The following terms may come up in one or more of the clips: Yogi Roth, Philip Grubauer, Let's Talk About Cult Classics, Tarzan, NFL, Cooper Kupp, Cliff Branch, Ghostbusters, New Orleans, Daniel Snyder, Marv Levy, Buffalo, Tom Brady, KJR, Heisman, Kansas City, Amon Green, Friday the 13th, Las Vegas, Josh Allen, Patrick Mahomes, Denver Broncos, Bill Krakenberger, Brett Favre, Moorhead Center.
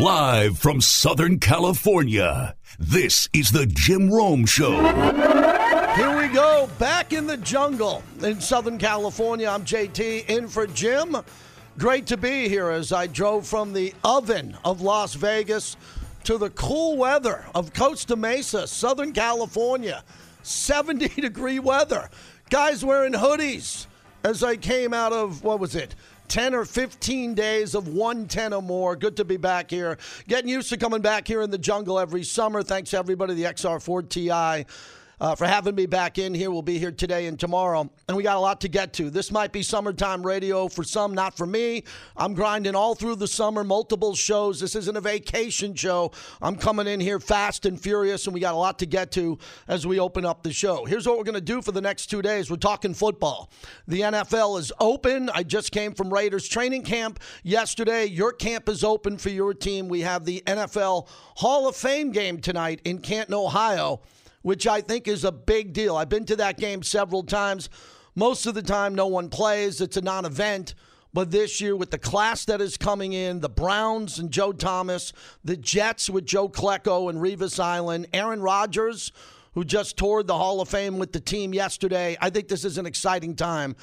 Live from Southern California, this is the Jim Rome Show. Here we go, back in the jungle in Southern California. I'm JT, in for Jim. Great to be here as I drove from the oven of Las Vegas to the cool weather of Costa Mesa, Southern California. 70-degree weather. Guys wearing hoodies as I came out of, 10 or 15 days of 110 or more. Good to be back here. Getting used to coming back here in the jungle every summer. Thanks to everybody, the XR4TI, for having me back in here. We'll be here today and tomorrow, and we got a lot to get to. This might be summertime radio for some, not for me. I'm grinding all through the summer, multiple shows. This isn't a vacation show. I'm coming in here fast and furious, and we got a lot to get to as we open up the show. Here's what we're going to do for the next 2 days. We're talking football. The NFL is open. I just came from Raiders training camp yesterday. Your camp is open for your team. We have the NFL Hall of Fame game tonight in Canton, Ohio, which I think is a big deal. I've been to that game several times. Most of the time, no one plays. It's a non-event. But this year, with the class that is coming in, the Browns and Joe Thomas, the Jets with Joe Klecko and Revis Island, Aaron Rodgers, who just toured the Hall of Fame with the team yesterday. I think this is an exciting time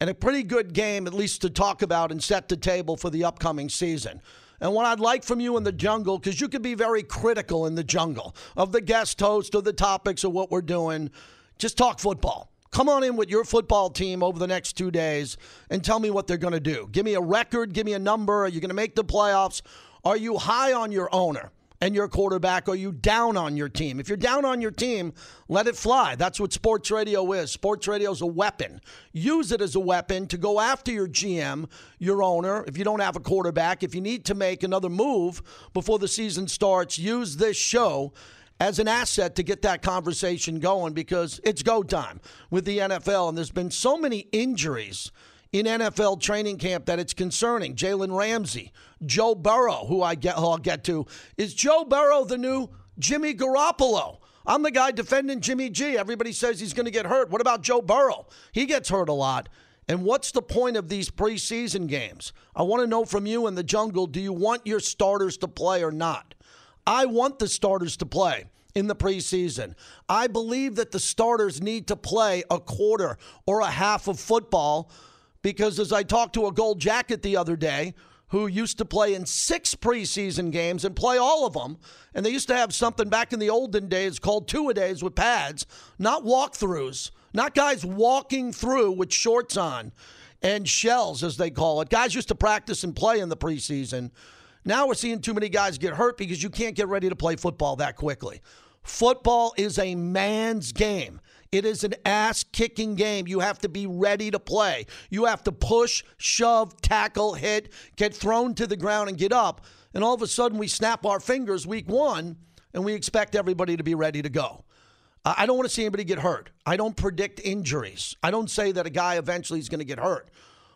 and a pretty good game, at least to talk about and set the table for the upcoming season. And what I'd like from you in the jungle, because you can be very critical in the jungle of the guest host or the topics or what we're doing, just talk football. Come on in with your football team over the next 2 days and tell me what they're going to do. Give me a record. Give me a number. Are you going to make the playoffs? Are you high on your owner and your quarterback? Are you down on your team? If you're down on your team, let it fly. That's what sports radio is. Sports radio is a weapon. Use it as a weapon to go after your GM, your owner. If you don't have a quarterback, if you need to make another move before the season starts, use this show as an asset to get that conversation going, because it's go time with the NFL. And there's been so many injuries in NFL training camp that it's concerning. Jalen Ramsey, Joe Burrow, who I'll get to. Is Joe Burrow the new Jimmy Garoppolo? I'm the guy defending Jimmy G. Everybody says he's going to get hurt. What about Joe Burrow? He gets hurt a lot. And what's the point of these preseason games? I want to know from you in the jungle, do you want your starters to play or not? I want the starters to play in the preseason. I believe that the starters need to play a quarter or a half of football. Because as I talked to a Gold Jacket the other day, who used to play in 6 preseason games and play all of them, and they used to have something back in the olden days called two-a-days with pads, not walkthroughs, not guys walking through with shorts on and shells, as they call it. Guys used to practice and play in the preseason. Now we're seeing too many guys get hurt because you can't get ready to play football that quickly. Football is a man's game. It is an ass-kicking game. You have to be ready to play. You have to push, shove, tackle, hit, get thrown to the ground, and get up. And all of a sudden, we snap our fingers week 1, and we expect everybody to be ready to go. I don't want to see anybody get hurt. I don't predict injuries. I don't say that a guy eventually is going to get hurt.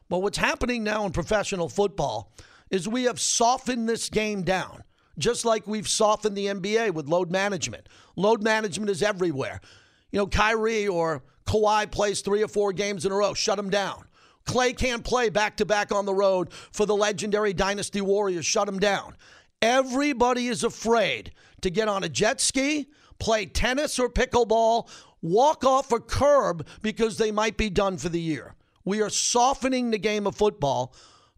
But what's happening now in professional football is we have softened this game down, just like we've softened the NBA with load management. Load management is everywhere. You know, Kyrie or Kawhi plays 3 or 4 games in a row. Shut him down. Clay can't play back-to-back on the road for the legendary Dynasty Warriors. Shut him down. Everybody is afraid to get on a jet ski, play tennis or pickleball, walk off a curb because they might be done for the year. We are softening the game of football,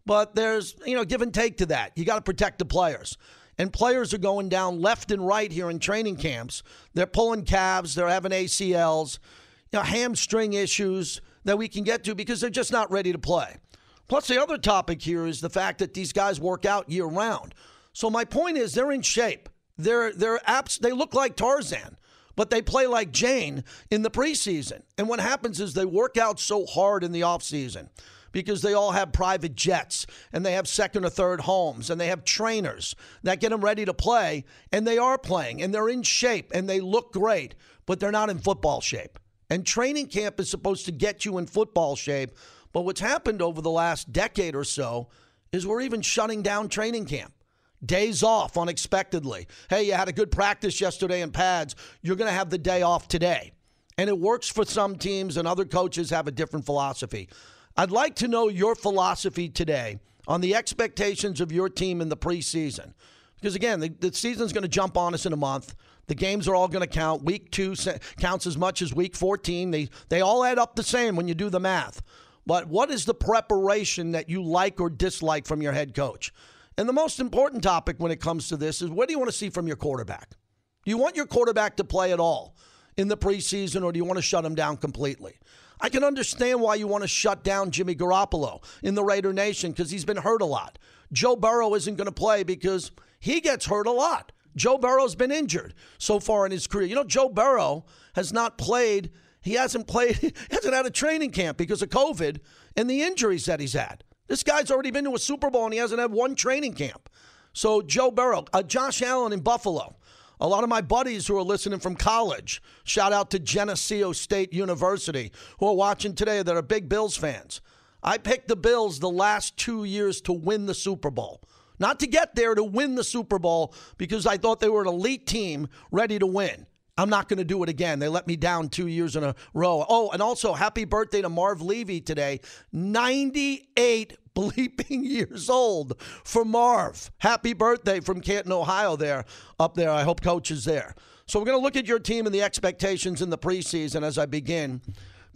but there's, give and take to that. You got to protect the players. And players are going down left and right here in training camps. They're pulling calves. They're having ACLs, hamstring issues that we can get to because they're just not ready to play. Plus, the other topic here is the fact that these guys work out year-round. So my point is they're in shape. They look like Tarzan, but they play like Jane in the preseason. And what happens is they work out so hard in the offseason, because they all have private jets, and they have second or third homes, and they have trainers that get them ready to play, and they are playing, and they're in shape, and they look great, but they're not in football shape. And training camp is supposed to get you in football shape, but what's happened over the last decade or so is we're even shutting down training camp. Days off unexpectedly. Hey, you had a good practice yesterday in pads. You're going to have the day off today. And it works for some teams, and other coaches have a different philosophy. I'd like to know your philosophy today on the expectations of your team in the preseason. Because, again, the season's going to jump on us in a month. The games are all going to count. Week 2 counts as much as Week 14. They all add up the same when you do the math. But what is the preparation that you like or dislike from your head coach? And the most important topic when it comes to this is, what do you want to see from your quarterback? Do you want your quarterback to play at all in the preseason, or do you want to shut him down completely? I can understand why you want to shut down Jimmy Garoppolo in the Raider Nation, because he's been hurt a lot. Joe Burrow isn't going to play because he gets hurt a lot. Joe Burrow's been injured so far in his career. You know, Joe Burrow has not played. He hasn't played. He hasn't had a training camp because of COVID and the injuries that he's had. This guy's already been to a Super Bowl, and he hasn't had one training camp. So Joe Burrow, Josh Allen in Buffalo. A lot of my buddies who are listening from college, shout out to Geneseo State University, who are watching today that are big Bills fans. I picked the Bills the last 2 years to win the Super Bowl. Not to get there, to win the Super Bowl, because I thought they were an elite team ready to win. I'm not going to do it again. They let me down 2 years in a row. Oh, and also, happy birthday to Marv Levy today. 98 bleeping years old for Marv. Happy birthday from Canton, Ohio there, up there. I hope Coach is there. So we're going to look at your team and the expectations in the preseason as I begin,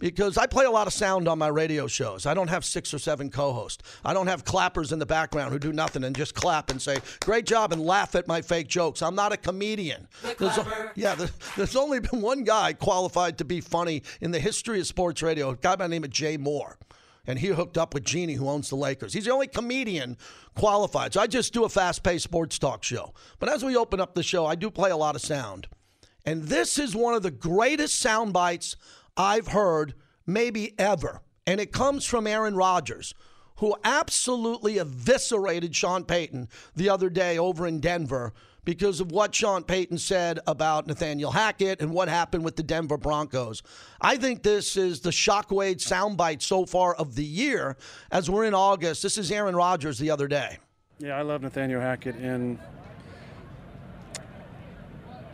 because I play a lot of sound on my radio shows. I don't have 6 or 7 co-hosts. I don't have clappers in the background who do nothing and just clap and say, great job, and laugh at my fake jokes. I'm not a comedian. There's only been one guy qualified to be funny in the history of sports radio, a guy by the name of Jay Moore. And he hooked up with Genie, who owns the Lakers. He's the only comedian qualified. So I just do a fast-paced sports talk show. But as we open up the show, I do play a lot of sound. And this is one of the greatest sound bites I've heard maybe ever. And it comes from Aaron Rodgers, who absolutely eviscerated Sean Payton the other day over in Denver because of what Sean Payton said about Nathaniel Hackett and what happened with the Denver Broncos. I think this is the shockwave soundbite so far of the year as we're in August. This is Aaron Rodgers the other day. Yeah, I love Nathaniel Hackett, and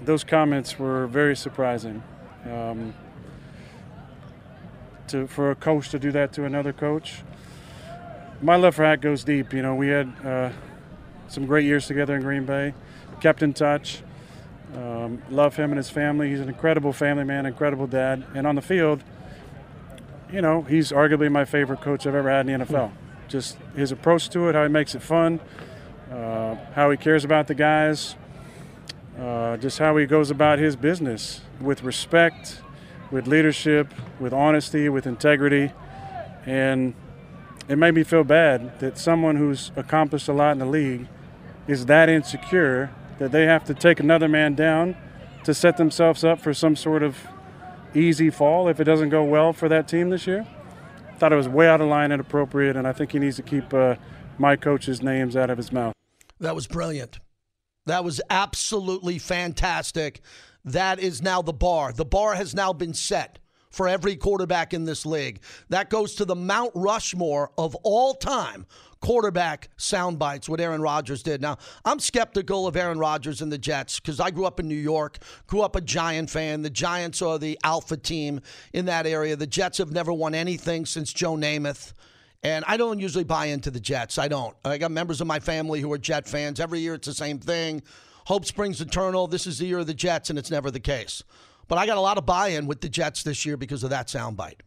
those comments were very surprising. For a coach to do that to another coach. My love for Hack goes deep. You know, we had some great years together in Green Bay. Kept in touch. Love him and his family. He's an incredible family man, incredible dad. And on the field, you know, he's arguably my favorite coach I've ever had in the NFL. Just his approach to it, how he makes it fun, how he cares about the guys, just how he goes about his business with respect, with leadership, with honesty, with integrity. And it made me feel bad that someone who's accomplished a lot in the league is that insecure that they have to take another man down to set themselves up for some sort of easy fall if it doesn't go well for that team this year. I thought it was way out of line and inappropriate, and I think he needs to keep my coach's names out of his mouth. That was brilliant. That was absolutely fantastic. That is now the bar. The bar has now been set for every quarterback in this league. That goes to the Mount Rushmore of all time quarterback soundbites, what Aaron Rodgers did. Now, I'm skeptical of Aaron Rodgers and the Jets because I grew up in New York, grew up a Giant fan. The Giants are the alpha team in that area. The Jets have never won anything since Joe Namath. And I don't usually buy into the Jets. I don't. I got members of my family who are Jet fans. Every year it's the same thing. Hope springs eternal. This is the year of the Jets, and it's never the case. But I got a lot of buy-in with the Jets this year because of that soundbite.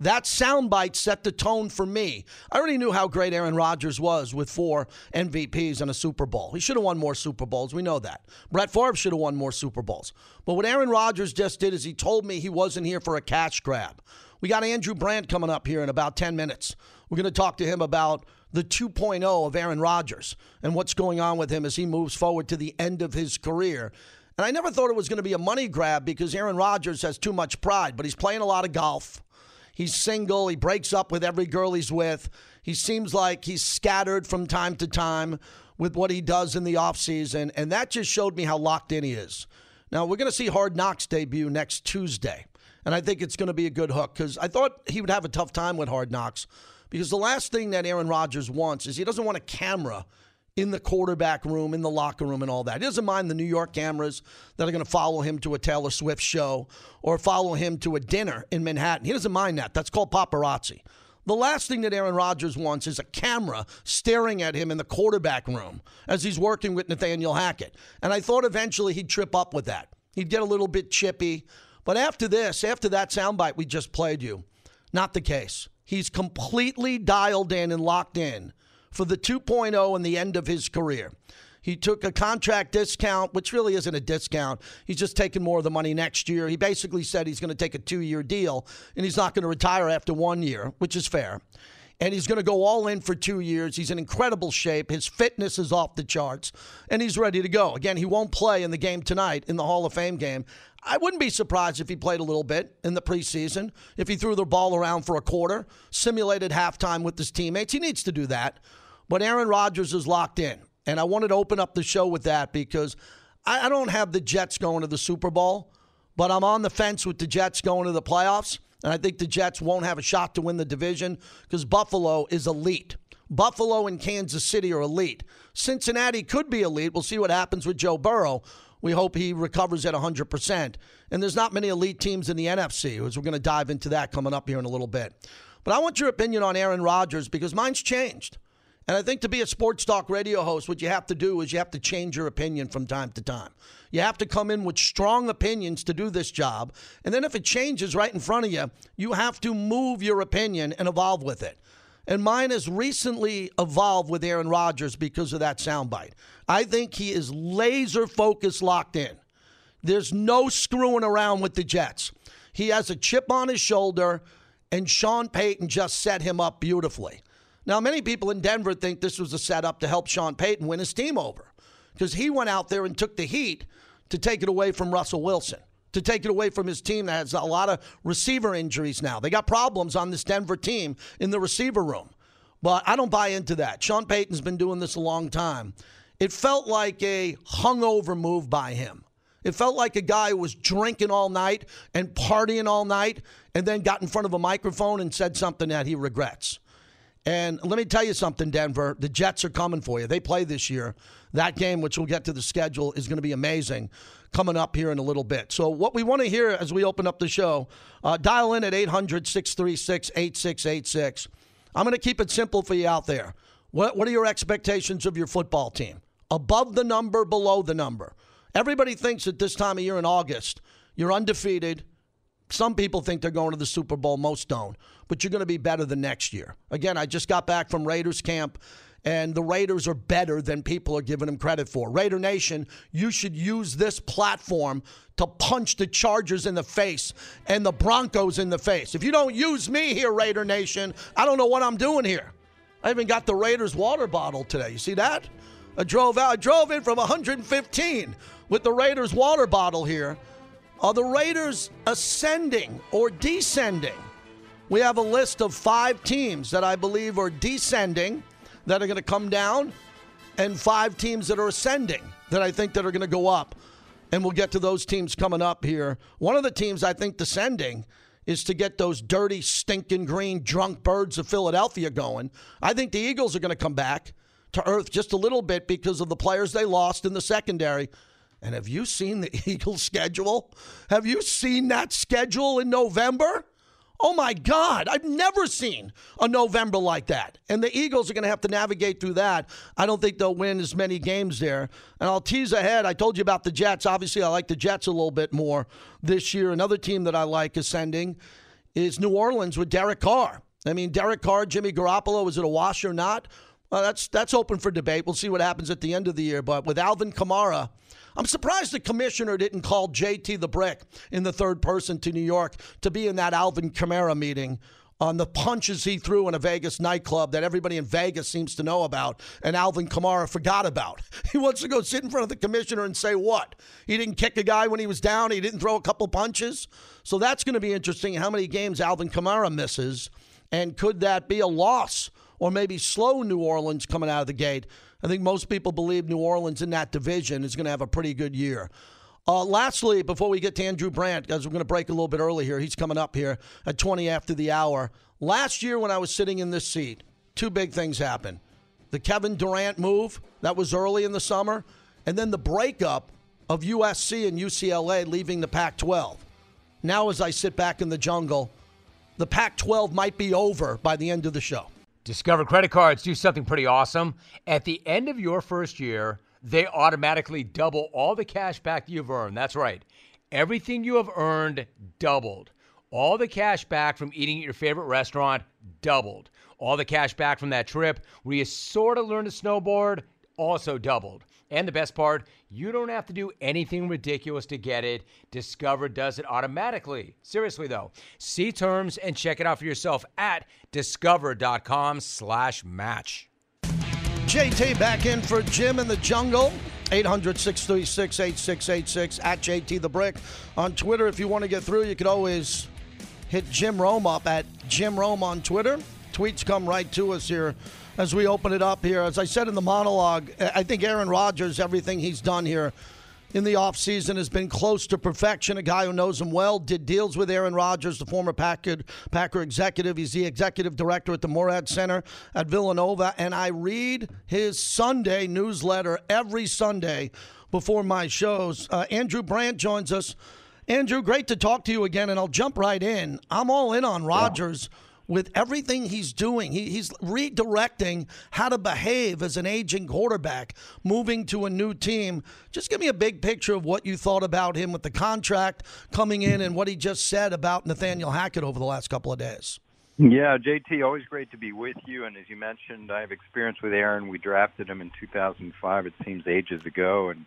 That soundbite set the tone for me. I already knew how great Aaron Rodgers was with 4 MVPs and a Super Bowl. He should have won more Super Bowls. We know that. Brett Favre should have won more Super Bowls. But what Aaron Rodgers just did is he told me he wasn't here for a cash grab. We got Andrew Brandt coming up here in about 10 minutes. We're going to talk to him about the 2.0 of Aaron Rodgers and what's going on with him as he moves forward to the end of his career. And I never thought it was going to be a money grab because Aaron Rodgers has too much pride, but he's playing a lot of golf. He's single. He breaks up with every girl he's with. He seems like he's scattered from time to time with what he does in the offseason, and that just showed me how locked in he is. Now, we're going to see Hard Knocks debut next Tuesday, and I think it's going to be a good hook because I thought he would have a tough time with Hard Knocks. Because the last thing that Aaron Rodgers wants is he doesn't want a camera in the quarterback room, in the locker room, and all that. He doesn't mind the New York cameras that are going to follow him to a Taylor Swift show or follow him to a dinner in Manhattan. He doesn't mind that. That's called paparazzi. The last thing that Aaron Rodgers wants is a camera staring at him in the quarterback room as he's working with Nathaniel Hackett. And I thought eventually he'd trip up with that. He'd get a little bit chippy. But after this, after that soundbite we just played you, not the case. He's completely dialed in and locked in for the 2.0 and the end of his career. He took a contract discount, which really isn't a discount. He's just taking more of the money next year. He basically said he's going to take a 2-year deal, and he's not going to retire after 1 year, which is fair. And he's going to go all in for 2 years. He's in incredible shape. His fitness is off the charts, and he's ready to go. Again, he won't play in the game tonight in the Hall of Fame game. I wouldn't be surprised if he played a little bit in the preseason, if he threw the ball around for a quarter, simulated halftime with his teammates. He needs to do that. But Aaron Rodgers is locked in. And I wanted to open up the show with that because I don't have the Jets going to the Super Bowl, but I'm on the fence with the Jets going to the playoffs. And I think the Jets won't have a shot to win the division because Buffalo is elite. Buffalo and Kansas City are elite. Cincinnati could be elite. We'll see what happens with Joe Burrow. We hope he recovers at 100%. And there's not many elite teams in the NFC, as we're going to dive into that coming up here in a little bit. But I want your opinion on Aaron Rodgers because mine's changed. And I think to be a sports talk radio host, what you have to do is you have to change your opinion from time to time. You have to come in with strong opinions to do this job. And then if it changes right in front of you, you have to move your opinion and evolve with it. And mine has recently evolved with Aaron Rodgers because of that soundbite. I think he is laser focused, locked in. There's no screwing around with the Jets. He has a chip on his shoulder, and Sean Payton just set him up beautifully. Now, many people in Denver think this was a setup to help Sean Payton win his team over because he went out there and took the heat to take it away from Russell Wilson, to take it away from his team that has a lot of receiver injuries now. They got problems on this Denver team in the receiver room, but I don't buy into that. Sean Payton's been doing this a long time. It felt like a hungover move by him. It felt like a guy who was drinking all night and partying all night and then got in front of a microphone and said something that he regrets. And let me tell you something, Denver. The Jets are coming for you. They play this year. That game, which we'll get to the schedule, is going to be amazing coming up here in a little bit. So what we want to hear as we open up the show, dial in at 800-636-8686. I'm going to keep it simple for you out there. What are your expectations of your football team? Above the number, below the number. Everybody thinks at this time of year in August, you're undefeated. Some people think they're going to the Super Bowl. Most don't. But you're going to be better than next year. Again, I just got back from Raiders camp, and the Raiders are better than people are giving them credit for. Raider Nation, you should use this platform to punch the Chargers in the face and the Broncos in the face. If you don't use me here, Raider Nation, I don't know what I'm doing here. I even got the Raiders water bottle today. You see that? I drove in from 115 with the Raiders water bottle here. Are the Raiders ascending or descending? We have a list of 5 teams that I believe are descending that are going to come down and 5 teams that are ascending that I think that are going to go up. And we'll get to those teams coming up here. One of the teams I think descending is to get those dirty, stinking green, drunk birds of Philadelphia going. I think the Eagles are going to come back to earth just a little bit because of the players they lost in the secondary. And have you seen the Eagles' schedule? Have you seen that schedule in November? Oh, my God. I've never seen a November like that. And the Eagles are going to have to navigate through that. I don't think they'll win as many games there. And I'll tease ahead. I told you about the Jets. Obviously, I like the Jets a little bit more this year. Another team that I like ascending is New Orleans with Derek Carr. I mean, Derek Carr, Jimmy Garoppolo, is it a wash or not? Well, that's open for debate. We'll see what happens at the end of the year. But with Alvin Kamara, I'm surprised the commissioner didn't call JT the Brick in the third person to New York to be in that Alvin Kamara meeting on the punches he threw in a Vegas nightclub that everybody in Vegas seems to know about and Alvin Kamara forgot about. He wants to go sit in front of the commissioner and say what? He didn't kick a guy when he was down. He didn't throw a couple punches. So that's going to be interesting how many games Alvin Kamara misses. And could that be a loss or maybe slow New Orleans coming out of the gate? I think most people believe New Orleans in that division is going to have a pretty good year. Lastly, before we get to Andrew Brandt, guys, we're going to break a little bit early here. He's coming up here at 20 after the hour. Last year when I was sitting in this seat, 2 big things happened. The Kevin Durant move, that was early in the summer, and then the breakup of USC and UCLA leaving the Pac-12. Now as I sit back in the jungle, the Pac-12 might be over by the end of the show. Discover credit cards do something pretty awesome. At the end of your first year, they automatically double all the cash back you've earned. That's right. Everything you have earned doubled. All the cash back from eating at your favorite restaurant doubled. All the cash back from that trip where you sort of learned to snowboard also doubled. And the best part, you don't have to do anything ridiculous to get it. Discover does it automatically. Seriously, though. See terms and check it out for yourself at discover.com/match. JT back in for Jim in the Jungle. 800-636-8686 at JT The Brick. On Twitter, if you want to get through, you could always hit Jim Rome up at Jim Rome on Twitter. Tweets come right to us here as we open it up here. As I said in the monologue, I think Aaron Rodgers, everything he's done here in the offseason has been close to perfection. A guy who knows him well, did deals with Aaron Rodgers, the former Packer executive. He's the executive director at the Moorhead Center at Villanova. And I read his Sunday newsletter every Sunday before my shows. Andrew Brandt joins us. Andrew, great to talk to you again, and I'll jump right in. I'm all in on Rodgers. Yeah. With everything he's doing, he's redirecting how to behave as an aging quarterback, moving to a new team. Just give me a big picture of what you thought about him with the contract coming in and what he just said about Nathaniel Hackett over the last couple of days. Yeah, JT, always great to be with you. And as you mentioned, I have experience with Aaron. We drafted him in 2005, it seems ages ago, and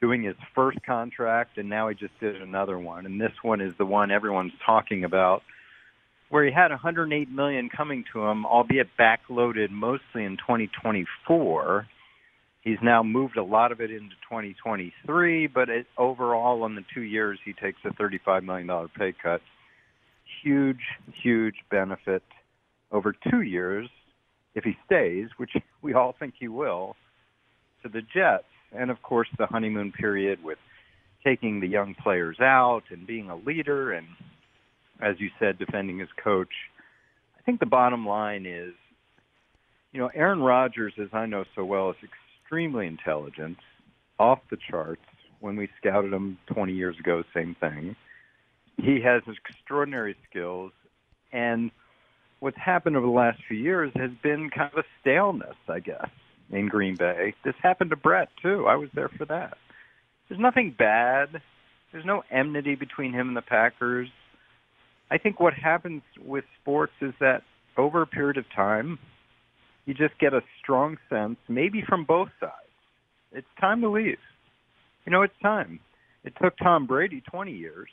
doing his first contract, and now he just did another one. And this one is the one everyone's talking about, where he had $108 million coming to him, albeit backloaded mostly in 2024. He's now moved a lot of it into 2023, but overall on the 2 years, he takes a $35 million pay cut. Huge, huge benefit over 2 years, if he stays, which we all think he will, to the Jets. And, of course, the honeymoon period with taking the young players out and being a leader and, as you said, defending his coach. I think the bottom line is, you know, Aaron Rodgers, as I know so well, is extremely intelligent, off the charts. When we scouted him 20 years ago, same thing. He has extraordinary skills, and what's happened over the last few years has been kind of a staleness, I guess, in Green Bay. This happened to Brett, too. I was there for that. There's nothing bad. There's no enmity between him and the Packers. I think what happens with sports is that over a period of time, you just get a strong sense, maybe from both sides, it's time to leave. You know, it's time. It took Tom Brady 20 years,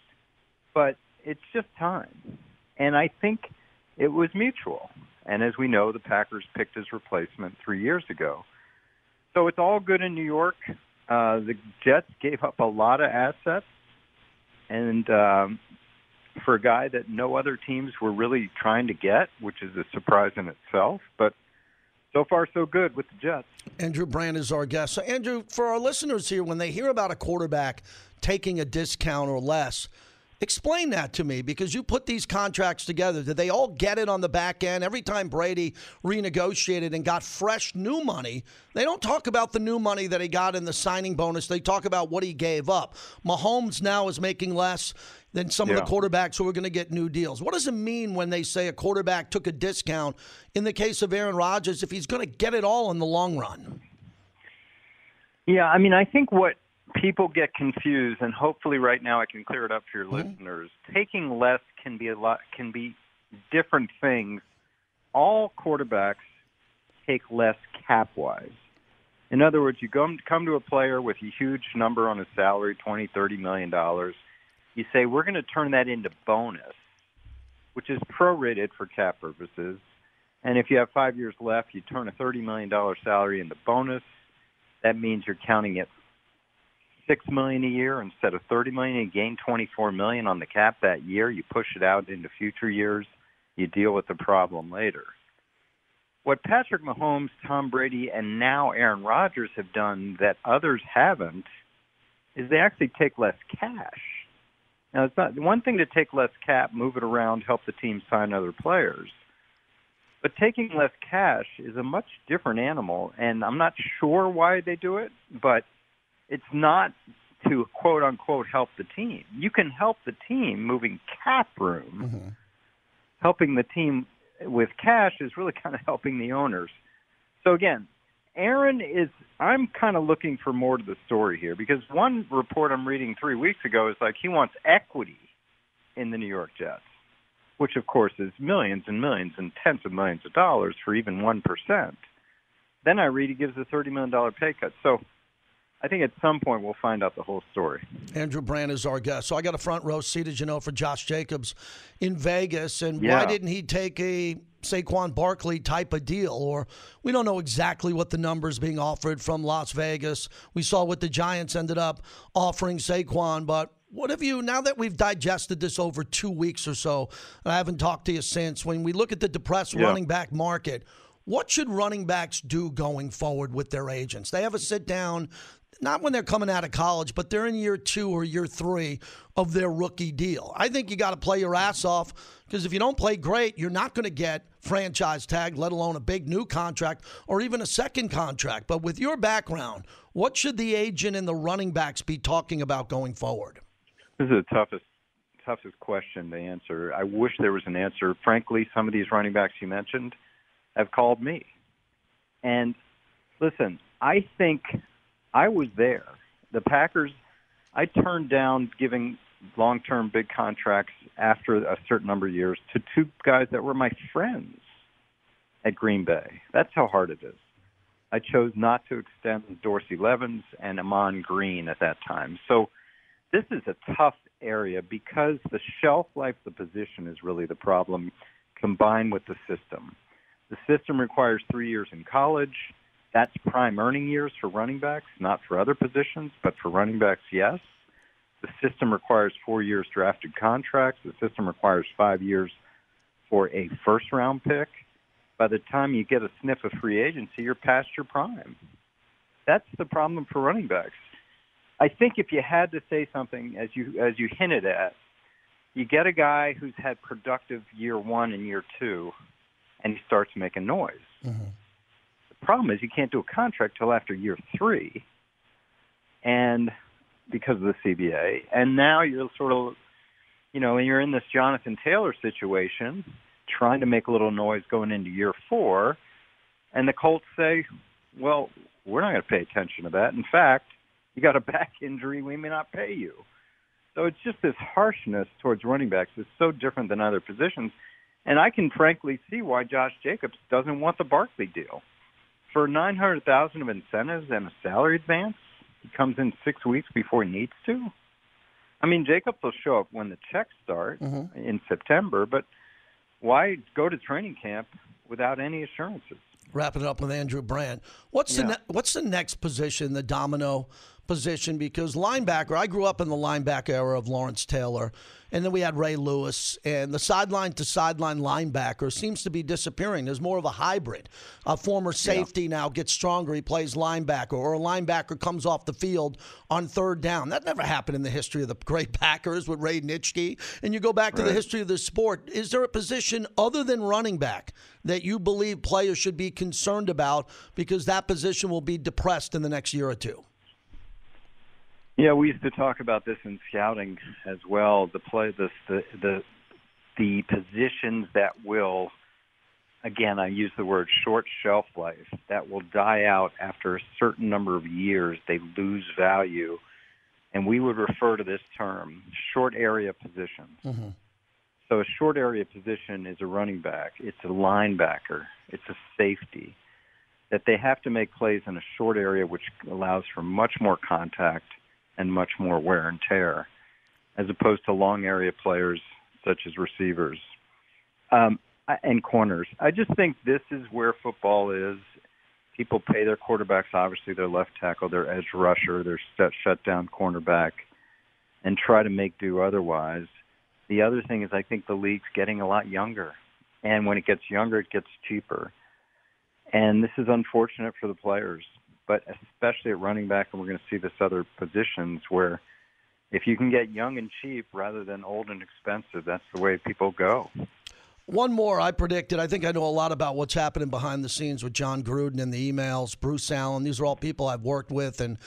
but it's just time. And I think it was mutual. And as we know, the Packers picked his replacement 3 years ago. So it's all good in New York. The Jets gave up a lot of assets, and for a guy that no other teams were really trying to get, which is a surprise in itself. But so far, so good with the Jets. Andrew Brandt is our guest. So, Andrew, for our listeners here, when they hear about a quarterback taking a discount or less, explain that to me, because you put these contracts together. Did they all get it on the back end? Every time Brady renegotiated and got fresh new money, they don't talk about the new money that he got in the signing bonus. They talk about what he gave up. Mahomes now is making less than some of the quarterbacks who are going to get new deals. What does it mean when they say a quarterback took a discount in the case of Aaron Rodgers if he's going to get it all in the long run? Yeah, I mean, I think what people get confused, and hopefully right now I can clear it up for your listeners. Taking less can be a lot, can be different things. All quarterbacks take less cap-wise. In other words, you come to a player with a huge number on his salary, $20, $30 million. You say, we're going to turn that into bonus, which is prorated for cap purposes. And if you have 5 years left, you turn a $30 million salary into bonus. That means you're counting it $6 million a year instead of $30 million. You gain $24 million on the cap that year. You push it out into future years. You deal with the problem later. What Patrick Mahomes, Tom Brady, and now Aaron Rodgers have done that others haven't is they actually take less cash. Now, it's not one thing to take less cap, move it around, help the team sign other players. But taking less cash is a much different animal, and I'm not sure why they do it, but it's not to, quote-unquote, help the team. You can help the team moving cap room helping the team with cash is really kind of helping the owners. So again, Aaron is, I'm kind of looking for more to the story here, because one report I'm reading 3 weeks ago is like he wants equity in the New York Jets, which of course is millions and millions and tens of millions of dollars for even 1%. Then I read he gives a $30 million pay cut. So I think at some point we'll find out the whole story. Andrew Brandt is our guest. So I got a front row seat, as you know, for Josh Jacobs in Vegas. And why didn't he take a Saquon Barkley type of deal? Or we don't know exactly what the numbers being offered from Las Vegas. We saw what the Giants ended up offering Saquon. But what have you, now that we've digested this over 2 weeks or so, and I haven't talked to you since, when we look at the depressed running back market, what should running backs do going forward with their agents? They have a sit down. Not when they're coming out of college, but they're in year two or year three of their rookie deal. I think you got to play your ass off, because if you don't play great, you're not going to get franchise tag, let alone a big new contract or even a second contract. But with your background, what should the agent and the running backs be talking about going forward? This is the toughest question to answer. I wish there was an answer. Frankly, some of these running backs you mentioned have called me. And listen, I think I was there. The Packers, I turned down giving long-term big contracts after a certain number of years to two guys that were my friends at Green Bay. That's how hard it is. I chose not to extend Dorsey Levens and Amon Green at that time. So this is a tough area, because the shelf life of the position is really the problem, combined with the system. The system requires 3 years in college. That's prime earning years for running backs, not for other positions, but for running backs, yes. The system requires 4 years drafted contracts. The system requires 5 years for a first-round pick. By the time you get a sniff of free agency, you're past your prime. That's the problem for running backs. I think if you had to say something, as you hinted at, you get a guy who's had productive year one and year two, and he starts making noise. Mm-hmm. Problem is you can't do a contract till after year three, and because of the CBA, and now you're sort of, you're in this Jonathan Taylor situation, trying to make a little noise going into year four, and the Colts say, well, we're not going to pay attention to that. In fact, you got a back injury, we may not pay you. So it's just this harshness towards running backs is so different than other positions, and I can frankly see why Josh Jacobs doesn't want the Barkley deal. For $900,000 of incentives and a salary advance, he comes in 6 weeks before he needs to. I mean, Jacobs will show up when the checks start in September, but why go to training camp without any assurances? Wrapping it up with Andrew Brandt. What's the next position, the domino position? Because linebacker, I grew up in the linebacker era of Lawrence Taylor, and then we had Ray Lewis, and the sideline-to-sideline linebacker seems to be disappearing. There's more of a hybrid. A former safety now gets stronger. He plays linebacker, or a linebacker comes off the field on third down. That never happened in the history of the great Packers with Ray Nitschke. And you go back to the history of the sport. Is there a position other than running back that you believe players should be concerned about, because that position will be depressed in the next year or two? Yeah, we used to talk about this in scouting as well. The positions that will, again, I use the word short shelf life, that will die out after a certain number of years. They lose value, and we would refer to this term short area positions. Mm-hmm. So a short area position is a running back, it's a linebacker, it's a safety, that they have to make plays in a short area, which allows for much more contact and much more wear and tear, as opposed to long area players such as receivers and corners. I just think this is where football is. People pay their quarterbacks, obviously their left tackle, their edge rusher, their shutdown cornerback, and try to make do otherwise. The other thing is I think the league's getting a lot younger. And when it gets younger, it gets cheaper. And this is unfortunate for the players, but especially at running back, and we're going to see this other positions where if you can get young and cheap rather than old and expensive, that's the way people go. One more I predicted. I think I know a lot about what's happening behind the scenes with John Gruden and the emails, Bruce Allen. These are all people I've worked with, and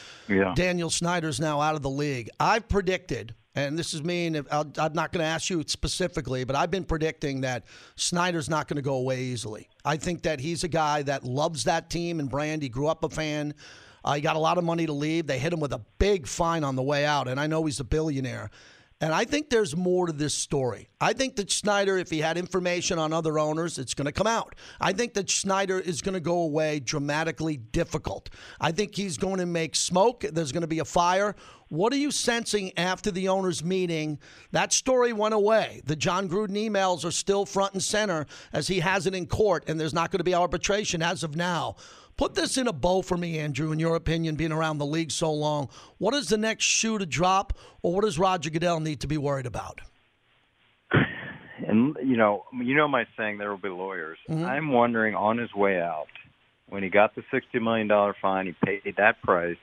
Daniel Snyder's now out of the league. I've predicted and this is me, and I'm not going to ask you specifically, but I've been predicting that Snyder's not going to go away easily. I think that he's a guy that loves that team and brand. He grew up a fan. He got a lot of money to leave. They hit him with a big fine on the way out, and I know he's a billionaire. And I think there's more to this story. I think that Snyder, if he had information on other owners, it's going to come out. I think that Snyder is going to go away dramatically difficult. I think he's going to make smoke. There's going to be a fire. What are you sensing after the owners' meeting? That story went away. The John Gruden emails are still front and center as he has it in court, and there's not going to be arbitration as of now. Put this in a bow for me, Andrew, in your opinion, being around the league so long. What is the next shoe to drop, or what does Roger Goodell need to be worried about? And, you know my saying, there will be lawyers. Mm-hmm. I'm wondering, on his way out, when he got the $60 million fine, he paid that price.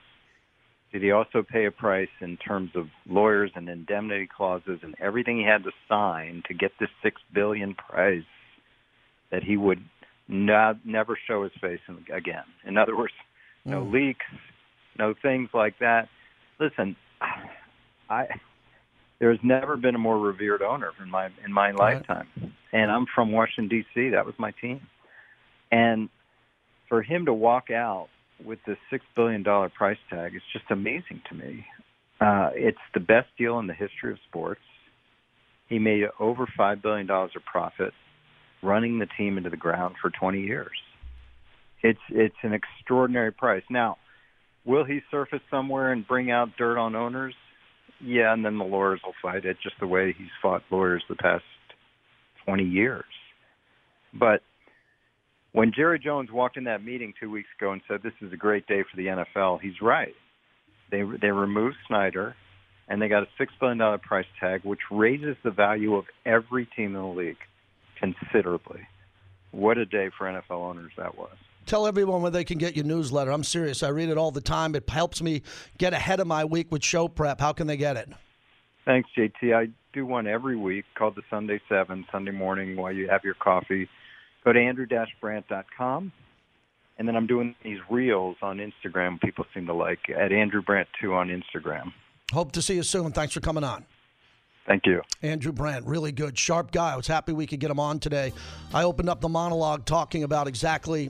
Did he also pay a price in terms of lawyers and indemnity clauses and everything he had to sign to get this $6 billion price that he would never show his face again? In other words, no leaks, no things like that. Listen, there's never been a more revered owner in my lifetime. And I'm from Washington, D.C. That was my team. And for him to walk out with this $6 billion price tag, it's just amazing to me. It's the best deal in the history of sports. He made over $5 billion of profit running the team into the ground for 20 years. It's an extraordinary price. Now, will he surface somewhere and bring out dirt on owners? Yeah, and then the lawyers will fight it, just the way he's fought lawyers the past 20 years. But when Jerry Jones walked in that meeting 2 weeks ago and said, this is a great day for the NFL, he's right. They removed Snyder, and they got a $6 billion price tag, which raises the value of every team in the league considerably. What a day for NFL owners that was. Tell everyone where they can get your newsletter. I'm serious. I read it all the time. It helps me get ahead of my week with show prep. How can they get it? Thanks, JT. I do one every week called the Sunday 7, Sunday morning while you have your coffee. Go to andrew-brandt.com. And then I'm doing these reels on Instagram people seem to like, at Andrew Brandt 2 on Instagram. Hope to see you soon. Thanks for coming on. Thank you. Andrew Brandt, really good, sharp guy. I was happy we could get him on today. I opened up the monologue talking about exactly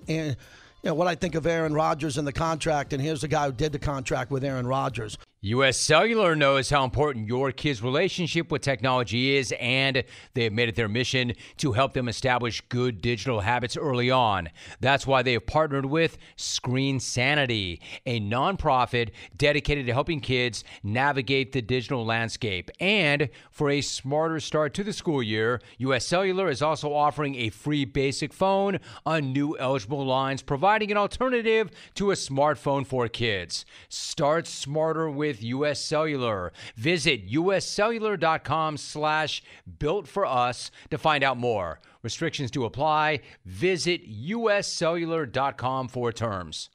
what I think of Aaron Rodgers and the contract, and here's the guy who did the contract with Aaron Rodgers. U.S. Cellular knows how important your kids' relationship with technology is, and they have made it their mission to help them establish good digital habits early on. That's why they have partnered with Screen Sanity, a nonprofit dedicated to helping kids navigate the digital landscape. And for a smarter start to the school year, U.S. Cellular is also offering a free basic phone on new eligible lines, providing an alternative to a smartphone for kids. Start smarter with U.S. Cellular. Visit uscellular.com/builtforus to find out more. Restrictions to apply. Visit uscellular.com for terms.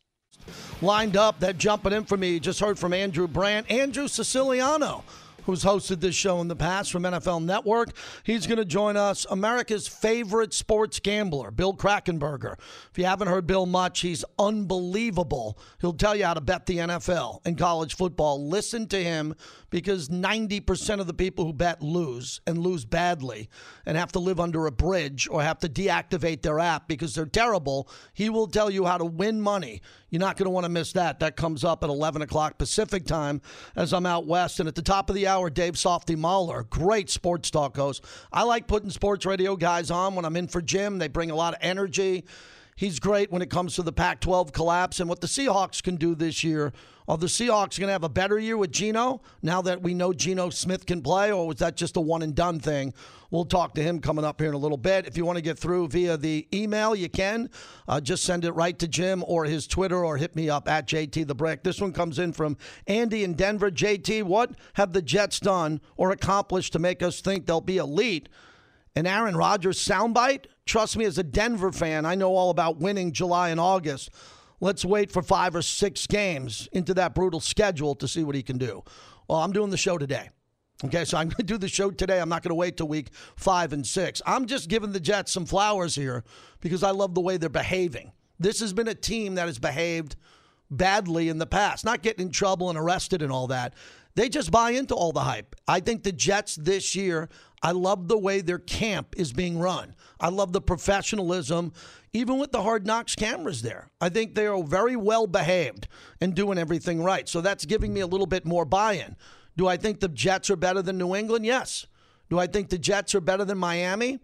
Lined up, that jumping in for me. You just heard from Andrew Brandt. Andrew Siciliano, who's hosted this show in the past from NFL Network. He's going to join us, America's favorite sports gambler, Bill Krakenberger. If you haven't heard Bill much, he's unbelievable. He'll tell you how to bet the NFL and college football. Listen to him, because 90% of the people who bet lose, and lose badly, and have to live under a bridge or have to deactivate their app because they're terrible. He will tell you how to win money. You're not going to want to miss that. That comes up at 11 o'clock Pacific time as I'm out west. And at the top of the hour, Dave Softy Mahler, great sports talk host. I like putting sports radio guys on when I'm in for Jim. They bring a lot of energy. He's great when it comes to the Pac-12 collapse and what the Seahawks can do this year. Are the Seahawks going to have a better year with Geno now that we know Geno Smith can play, or was that just a one-and-done thing? We'll talk to him coming up here in a little bit. If you want to get through via the email, you can. Just send it right to Jim or his Twitter, or hit me up at JT The Brick. This one comes in from Andy in Denver. JT, what have the Jets done or accomplished to make us think they'll be elite? An Aaron Rodgers soundbite? Trust me, as a Denver fan, I know all about winning July and August. Let's wait for 5 or 6 games into that brutal schedule to see what he can do. Well, I'm doing the show today. Okay, so I'm going to do the show today. I'm not going to wait till week 5 and 6. I'm just giving the Jets some flowers here because I love the way they're behaving. This has been a team that has behaved badly in the past, not getting in trouble and arrested and all that. They just buy into all the hype. I think the Jets this year, I love the way their camp is being run. I love the professionalism, even with the Hard Knocks cameras there. I think they are very well behaved and doing everything right. So that's giving me a little bit more buy-in. Do I think the Jets are better than New England? Yes. Do I think the Jets are better than Miami?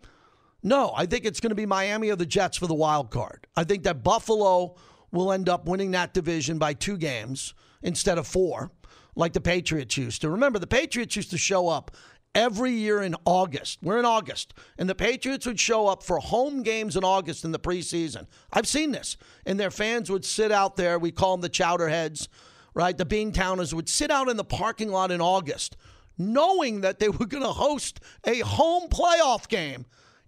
No. I think it's going to be Miami or the Jets for the wild card. I think that Buffalo will end up winning that division by 2 games instead of 4, like the Patriots used to. Remember, the Patriots used to show up every year in August. We're in August. And the Patriots would show up for home games in August in the preseason. I've seen this. And their fans would sit out there. We call them the Chowderheads, right? The Beantowners would sit out in the parking lot in August knowing that they were going to host a home playoff game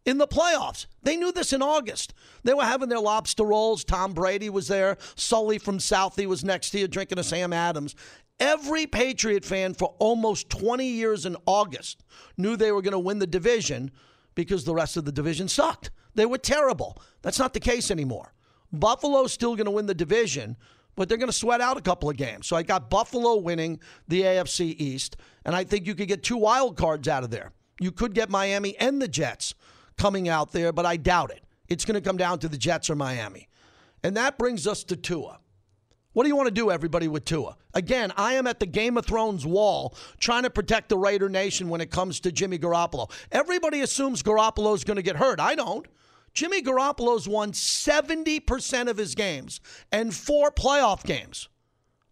in the playoffs. They knew this in August. They were having their lobster rolls. Tom Brady was there. Sully from Southie was next to you drinking a Sam Adams. Every Patriot fan for almost 20 years in August knew they were going to win the division because the rest of the division sucked. They were terrible. That's not the case anymore. Buffalo's still going to win the division, but they're going to sweat out a couple of games. So I got Buffalo winning the AFC East, and I think you could get 2 wild cards out of there. You could get Miami and the Jets coming out there, but I doubt it. It's going to come down to the Jets or Miami. And that brings us to Tua. What do you want to do, everybody, with Tua? Again, I am at the Game of Thrones wall trying to protect the Raider Nation when it comes to Jimmy Garoppolo. Everybody assumes Garoppolo's going to get hurt. I don't. Jimmy Garoppolo's won 70% of his games and 4 playoff games.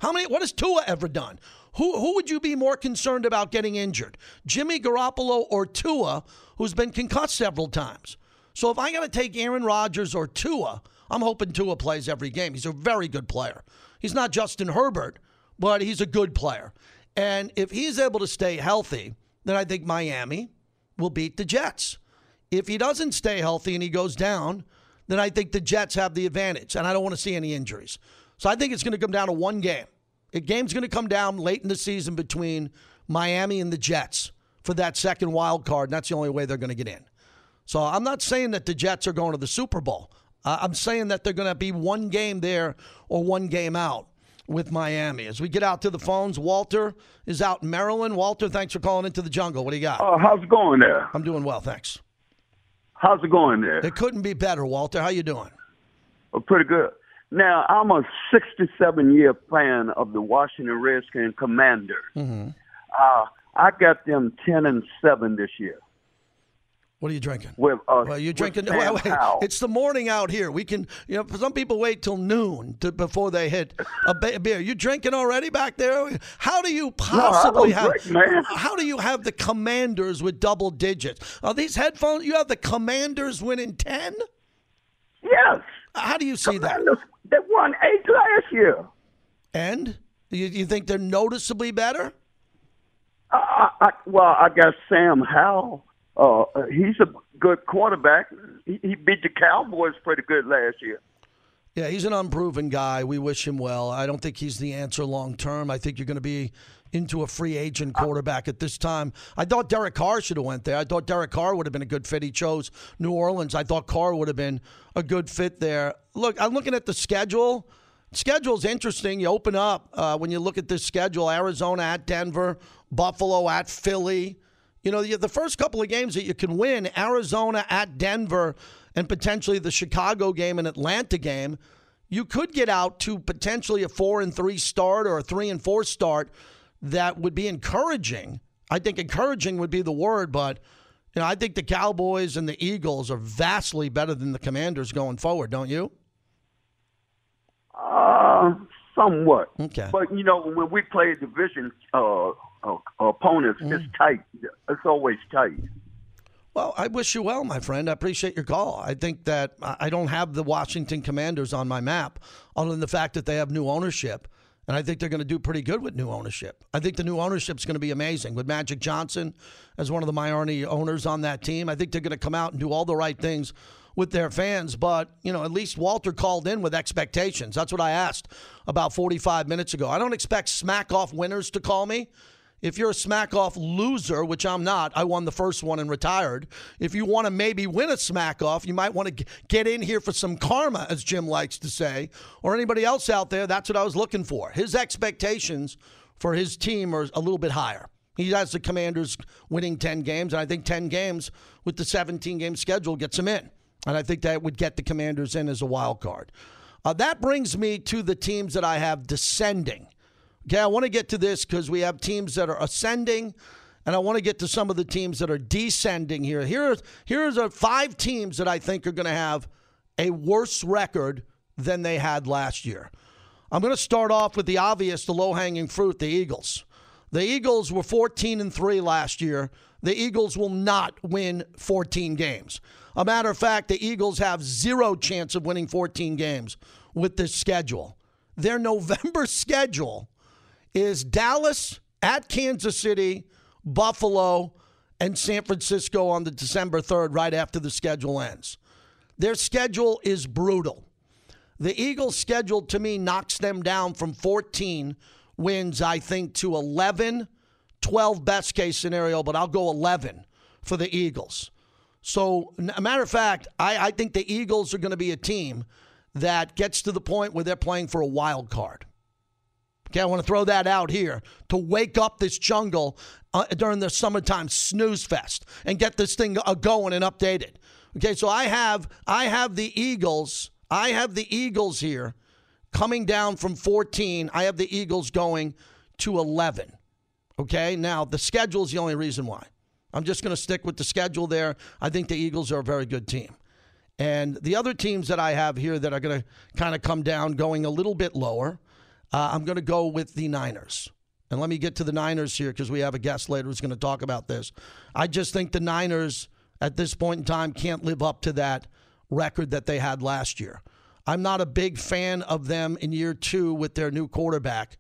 What has Tua ever done? Who would you be more concerned about getting injured? Jimmy Garoppolo or Tua, who's been concussed several times? So if I got to take Aaron Rodgers or Tua, I'm hoping Tua plays every game. He's a very good player. He's not Justin Herbert, but he's a good player. And if he's able to stay healthy, then I think Miami will beat the Jets. If he doesn't stay healthy and he goes down, then I think the Jets have the advantage, and I don't want to see any injuries. So I think it's going to come down to 1 game. The game's going to come down late in the season between Miami and the Jets for that second wild card, and that's the only way they're going to get in. So I'm not saying that the Jets are going to the Super Bowl. I'm saying that they're going to be 1 game there or 1 game out with Miami. As we get out to the phones, Walter is out in Maryland. Walter, thanks for calling into the jungle. What do you got? Oh, how's it going there? I'm doing well, thanks. How's it going there? It couldn't be better, Walter. How you doing? Oh, pretty good. Now, I'm a 67-year fan of the Washington Redskins Commanders. Mm-hmm. I got them 10-7 this year. What are you drinking? It's the morning out here. We can, some people wait till noon before they hit a beer. You drinking already back there? How do you possibly how do you have the Commanders with double digits? Are these headphones? You have the Commanders winning 10? Yes. How do you see that? They won 8 last year. And you think they're noticeably better? I got Sam Howell. He's a good quarterback. He beat the Cowboys pretty good last year. Yeah, he's an unproven guy. We wish him well. I don't think he's the answer long term. I think you're going to be into a free agent quarterback at this time. I thought Derek Carr should have went there. I thought Derek Carr would have been a good fit. He chose New Orleans. I thought Carr would have been a good fit there. Look, I'm looking at the schedule. Schedule's interesting. You open up when you look at this schedule, Arizona at Denver, Buffalo at Philly. The first couple of games that you can win, Arizona at Denver and potentially the Chicago game and Atlanta game, you could get out to potentially a 4-3 start or a 3-4 start that would be encouraging. I think encouraging would be the word, but I think the Cowboys and the Eagles are vastly better than the Commanders going forward, don't you? Somewhat. Okay. But, when we play division opponents, it's tight. It's always tight. Well, I wish you well, my friend. I appreciate your call. I think that I don't have the Washington Commanders on my map other than the fact that they have new ownership, and I think they're going to do pretty good with new ownership. I think the new ownership's going to be amazing with Magic Johnson as one of the minority owners on that team. I think they're going to come out and do all the right things with their fans, but, at least Walter called in with expectations. That's what I asked about 45 minutes ago. I don't expect smack-off winners to call me. If you're a smack-off loser, which I'm not, I won the first one and retired. If you want to maybe win a smack-off, you might want to get in here for some karma, as Jim likes to say, or anybody else out there. That's what I was looking for. His expectations for his team are a little bit higher. He has the Commanders winning 10 games, and I think 10 games with the 17-game schedule gets him in. And I think that would get the Commanders in as a wild card. That brings me to the teams that I have descending. Okay, I want to get to this because we have teams that are ascending, and I want to get to some of the teams that are descending here. Here's are five teams that I think are going to have a worse record than they had last year. I'm going to start off with the obvious, the low-hanging fruit, the Eagles. The Eagles were 14-3 last year. The Eagles will not win 14 games. A matter of fact, the Eagles have zero chance of winning 14 games with this schedule. Their November schedule is Dallas, at Kansas City, Buffalo, and San Francisco on the December 3rd, right after the schedule ends. Their schedule is brutal. The Eagles' schedule, to me, knocks them down from 14 wins, I think, to 11, 12 best-case scenario, but I'll go 11 for the Eagles. So, a matter of fact, I think the Eagles are going to be a team that gets to the point where they're playing for a wild card. Okay, I want to throw that out here to wake up this jungle during the summertime snooze fest and get this thing going and updated. Okay, so I have the Eagles. I have the Eagles here coming down from 14. I have the Eagles going to 11. Okay, now the schedule is the only reason why. I'm just going to stick with the schedule there. I think the Eagles are a very good team. And the other teams that I have here that are going to kind of come down going a little bit lower, I'm going to go with the Niners. And let me get to the Niners here because we have a guest later who's going to talk about this. I just think the Niners at this point in time can't live up to that record that they had last year. I'm not a big fan of them in year two with their new quarterback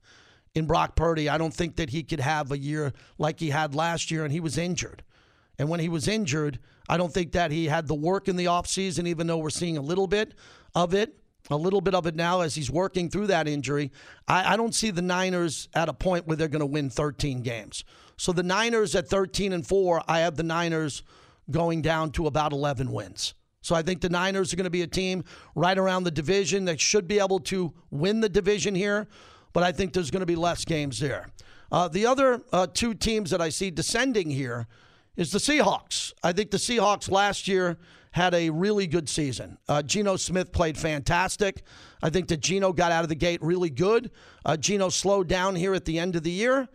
in Brock Purdy. I don't think that he could have a year like he had last year, and he was injured. And when he was injured, I don't think that he had the work in the offseason, even though we're seeing a little bit of it now as he's working through that injury. I don't see the Niners at a point where they're going to win 13 games. So the Niners at 13-4, I have the Niners going down to about 11 wins. So I think the Niners are going to be a team right around the division that should be able to win the division here, but I think there's going to be less games there. The other two teams that I see descending here is the Seahawks. I think the Seahawks last year had a really good season. Geno Smith played fantastic. I think that Geno got out of the gate really good. Geno slowed down here at the end of the year,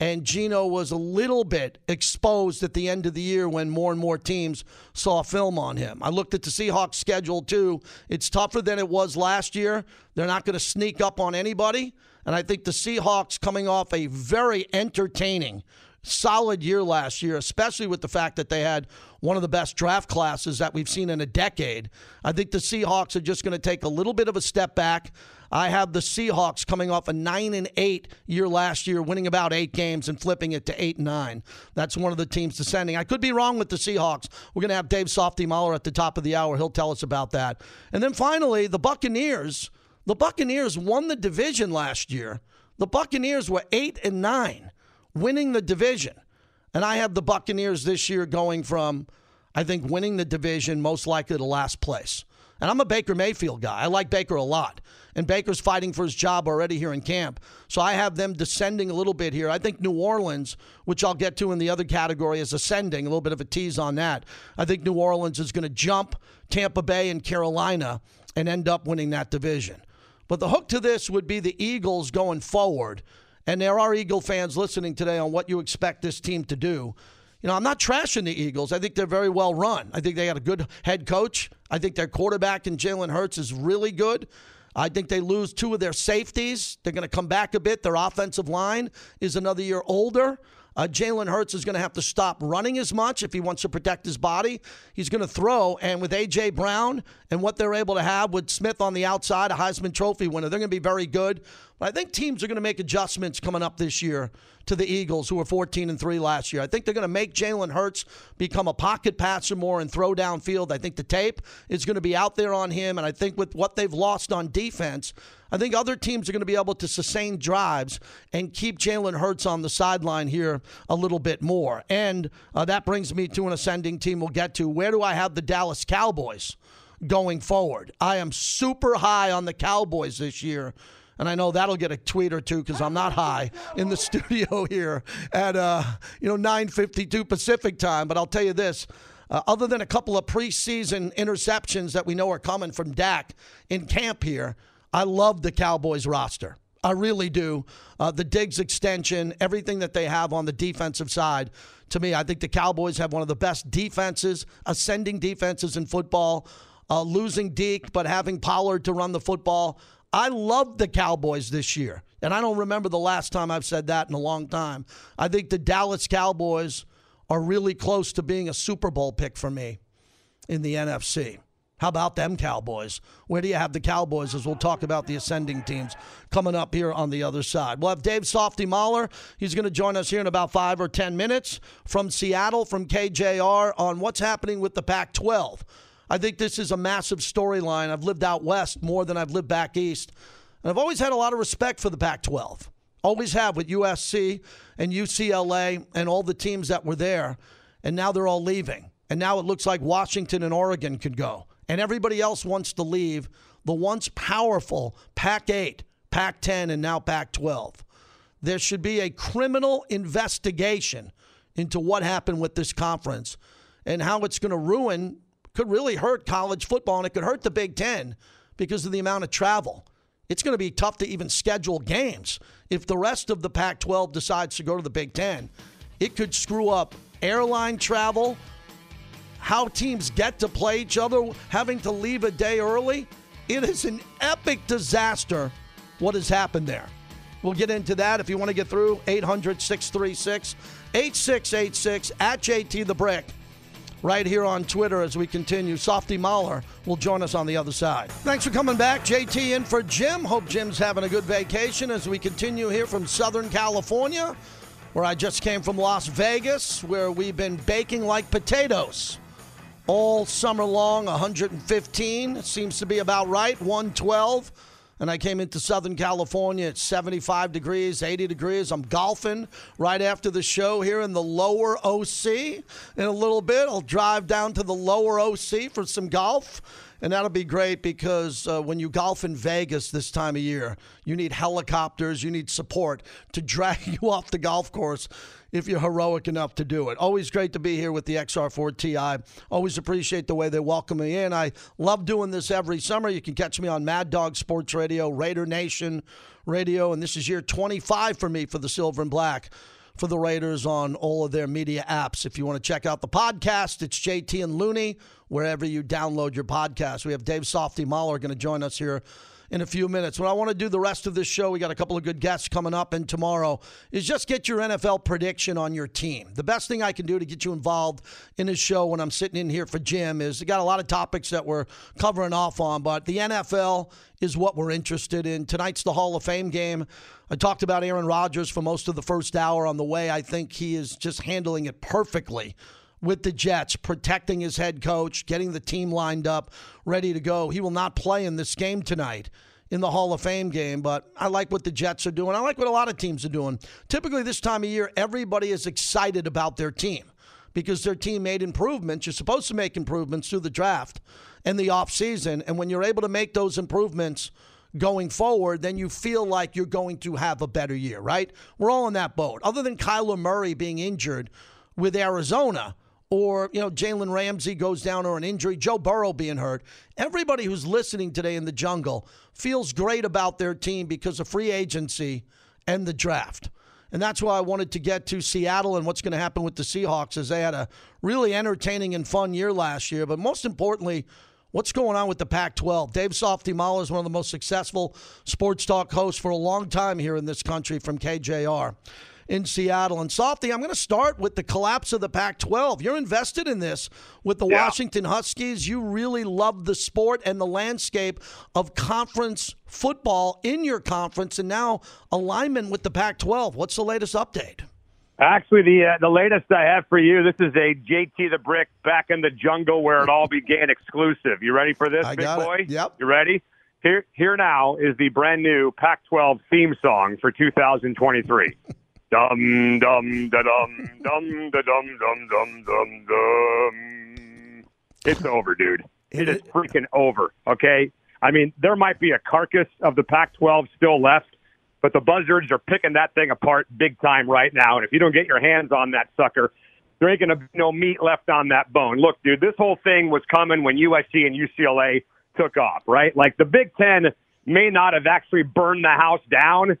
and Geno was a little bit exposed at the end of the year when more and more teams saw film on him. I looked at the Seahawks schedule too. It's tougher than it was last year. They're not going to sneak up on anybody, and I think the Seahawks coming off a very entertaining solid year last year, especially with the fact that they had one of the best draft classes that we've seen in a decade. I think the Seahawks are just going to take a little bit of a step back. I have the Seahawks coming off a 9-8 year last year, winning about 8 games and flipping it to 8-9. That's one of the teams descending. I could be wrong with the Seahawks. We're going to have Dave Softy-Mahler at the top of the hour. He'll tell us about that. And then finally, the Buccaneers. The Buccaneers won the division last year. The Buccaneers were 8-9. Winning the division. And I have the Buccaneers this year going from, I think, winning the division most likely to last place. And I'm a Baker Mayfield guy. I like Baker a lot. And Baker's fighting for his job already here in camp. So I have them descending a little bit here. I think New Orleans, which I'll get to in the other category, is ascending. A little bit of a tease on that. I think New Orleans is going to jump Tampa Bay and Carolina and end up winning that division. But the hook to this would be the Eagles going forward. And there are Eagle fans listening today on what you expect this team to do. You know, I'm not trashing the Eagles. I think they're very well run. I think they got a good head coach. I think their quarterback in Jalen Hurts is really good. I think they lose two of their safeties. They're going to come back a bit. Their offensive line is another year older. Jalen Hurts is going to have to stop running as much if he wants to protect his body. He's going to throw, and with A.J. Brown and what they're able to have with Smith on the outside, a Heisman Trophy winner, they're going to be very good. But I think teams are going to make adjustments coming up this year to the Eagles, who were 14-3 last year. I think they're going to make Jalen Hurts become a pocket passer more and throw downfield. I think the tape is going to be out there on him, and I think with what they've lost on defense, I think other teams are going to be able to sustain drives and keep Jalen Hurts on the sideline here a little bit more. And that brings me to an ascending team we'll get to. Where do I have the Dallas Cowboys going forward? I am super high on the Cowboys this year and I know that'll get a tweet or two because I'm not high in the studio here at 9:52 Pacific time. But I'll tell you this. Other than a couple of preseason interceptions that we know are coming from Dak in camp here, I love the Cowboys roster. I really do. The Diggs extension, everything that they have on the defensive side, to me, I think the Cowboys have one of the best defenses, ascending defenses in football, losing Deke but having Pollard to run the football. I love the Cowboys this year, and I don't remember the last time I've said that in a long time. I think the Dallas Cowboys are really close to being a Super Bowl pick for me in the NFC. How about them Cowboys? Where do you have the Cowboys, as we'll talk about the ascending teams coming up here on the other side. We'll have Dave Softy Mahler. He's going to join us here in about 5 or 10 minutes from Seattle, from KJR, on what's happening with the Pac-12. I think this is a massive storyline. I've lived out west more than I've lived back east, and I've always had a lot of respect for the Pac-12. Always have, with USC and UCLA and all the teams that were there. And now they're all leaving. And now it looks like Washington and Oregon could go. And everybody else wants to leave the once powerful Pac-8, Pac-10, and now Pac-12. There should be a criminal investigation into what happened with this conference and how it's going to ruin, could really hurt college football, and it could hurt the Big Ten because of the amount of travel. It's going to be tough to even schedule games. If the rest of the Pac-12 decides to go to the Big Ten, it could screw up airline travel, how teams get to play each other, having to leave a day early. It is an epic disaster what has happened there. We'll get into that. If you want to get through, 800-636-8686, at JT The Brick, right here on Twitter as we continue. Softy Mahler will join us on the other side. Thanks for coming back. JT in for Jim. Hope Jim's having a good vacation as we continue here from Southern California, where I just came from Las Vegas, where we've been baking like potatoes all summer long. 115 seems to be about right, 112. And I came into Southern California at 75 degrees, 80 degrees. I'm golfing right after the show here in the lower OC. In a little bit, I'll drive down to the lower OC for some golf. And that'll be great because when you golf in Vegas this time of year, you need helicopters, you need support to drag you off the golf course if you're heroic enough to do it. Always great to be here with the XR4TI. Always appreciate the way they welcome me in. I love doing this every summer. You can catch me on Mad Dog Sports Radio, Raider Nation Radio, and this is year 25 for me for the Silver and Black for the Raiders on all of their media apps. If you want to check out the podcast, it's JT and Looney, wherever you download your podcast. We have Dave Softy Mahler going to join us here in a few minutes. What I want to do the rest of this show, we got a couple of good guests coming up, and tomorrow, is just get your NFL prediction on your team. The best thing I can do to get you involved in this show when I'm sitting in here for Jim is I got a lot of topics that we're covering off on, but the NFL is what we're interested in. Tonight's the Hall of Fame game. I talked about Aaron Rodgers for most of the first hour on the way. I think he is just handling it perfectly with the Jets, protecting his head coach, getting the team lined up, ready to go. He will not play in this game tonight in the Hall of Fame game, but I like what the Jets are doing. I like what a lot of teams are doing. Typically this time of year, everybody is excited about their team because their team made improvements. You're supposed to make improvements through the draft and the offseason, and when you're able to make those improvements going forward, then you feel like you're going to have a better year, right? We're all in that boat. Other than Kyler Murray being injured with Arizona, or, Jalen Ramsey goes down or an injury, Joe Burrow being hurt. Everybody who's listening today in the jungle feels great about their team because of free agency and the draft. And that's why I wanted to get to Seattle and what's going to happen with the Seahawks, as they had a really entertaining and fun year last year. But most importantly, what's going on with the Pac-12? Dave Softy Mahler is one of the most successful sports talk hosts for a long time here in this country from KJR in Seattle. And Softy, I'm going to start with the collapse of the Pac-12. You're invested in this with the Washington Huskies. You really love the sport and the landscape of conference football in your conference, and now alignment with the Pac-12. What's the latest update? Actually, the latest I have for you, this is a JT The Brick Back in the Jungle Where It All Began exclusive. You ready for this, big boy? Yep. You ready? Here now is the brand new Pac-12 theme song for 2023. Dum dum da dum dum da dum dum dum dum dum. It's over, dude. It is freaking over. Okay, I mean, there might be a carcass of the Pac-12 still left, but the Buzzards are picking that thing apart big time right now. And if you don't get your hands on that sucker, there ain't going to be no meat left on that bone. Look, dude, this whole thing was coming when USC and UCLA took off, right? Like, the Big Ten may not have actually burned the house down,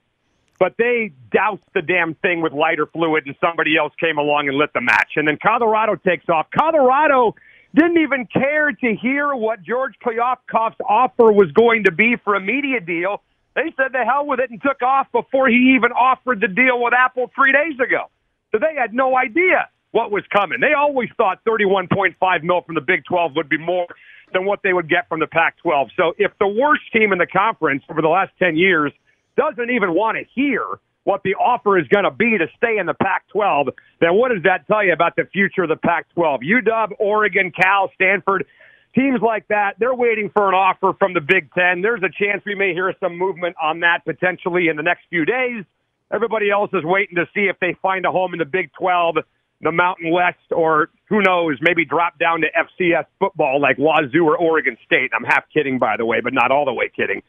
but they doused the damn thing with lighter fluid, and somebody else came along and lit the match. And then Colorado takes off. Colorado didn't even care to hear what George Klafkoff's offer was going to be for a media deal. They said the hell with it and took off before he even offered the deal with Apple 3 days ago. So they had no idea what was coming. They always thought $31.5 million from the Big 12 would be more than what they would get from the Pac-12. So if the worst team in the conference over the last 10 years doesn't even want to hear what the offer is going to be to stay in the Pac-12, then what does that tell you about the future of the Pac-12? UW, Oregon, Cal, Stanford, teams like that, they're waiting for an offer from the Big Ten. There's a chance we may hear some movement on that potentially in the next few days. Everybody else is waiting to see if they find a home in the Big 12, the Mountain West, or who knows, maybe drop down to FCS football like Wazoo or Oregon State. I'm half kidding, by the way, but not all the way kidding.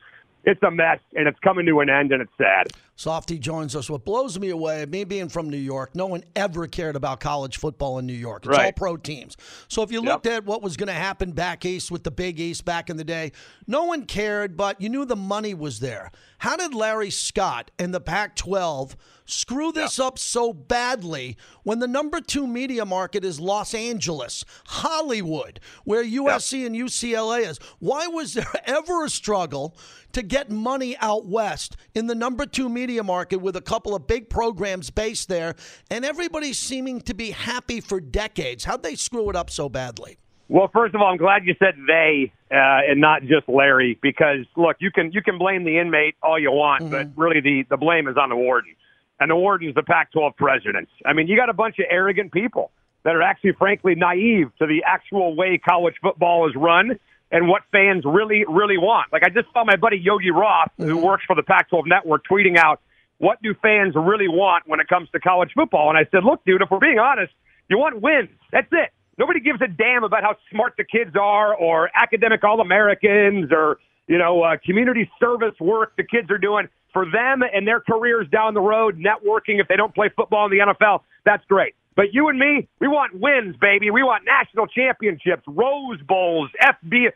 It's a mess, and it's coming to an end, and it's sad. Softy joins us. What blows me away, me being from New York, no one ever cared about college football in New York. It's right. All pro teams. So if you looked at what was going to happen back east with the Big East back in the day, no one cared, but you knew the money was there. How did Larry Scott and the Pac-12 screw this up so badly when the number two media market is Los Angeles, Hollywood, where USC and UCLA is? Why was there ever a struggle to get money out west in the number two media market with a couple of big programs based there, and everybody seeming to be happy for decades? How'd they screw it up so badly? Well, first of all, I'm glad you said they and not just Larry, because, look, you can blame the inmate all you want, but really the blame is on the warden. And the warden's the Pac-12 president. I mean, you got a bunch of arrogant people that are actually, frankly, naive to the actual way college football is run and what fans really, really want. Like, I just saw my buddy Yogi Roth, who works for the Pac-12 Network, tweeting out, what do fans really want when it comes to college football? And I said, look, dude, if we're being honest, you want wins. That's it. Nobody gives a damn about how smart the kids are or academic All-Americans or, you know, community service work the kids are doing. For them and their careers down the road, networking, if they don't play football in the NFL, that's great. But you and me, we want wins, baby. We want national championships, Rose Bowls, FCS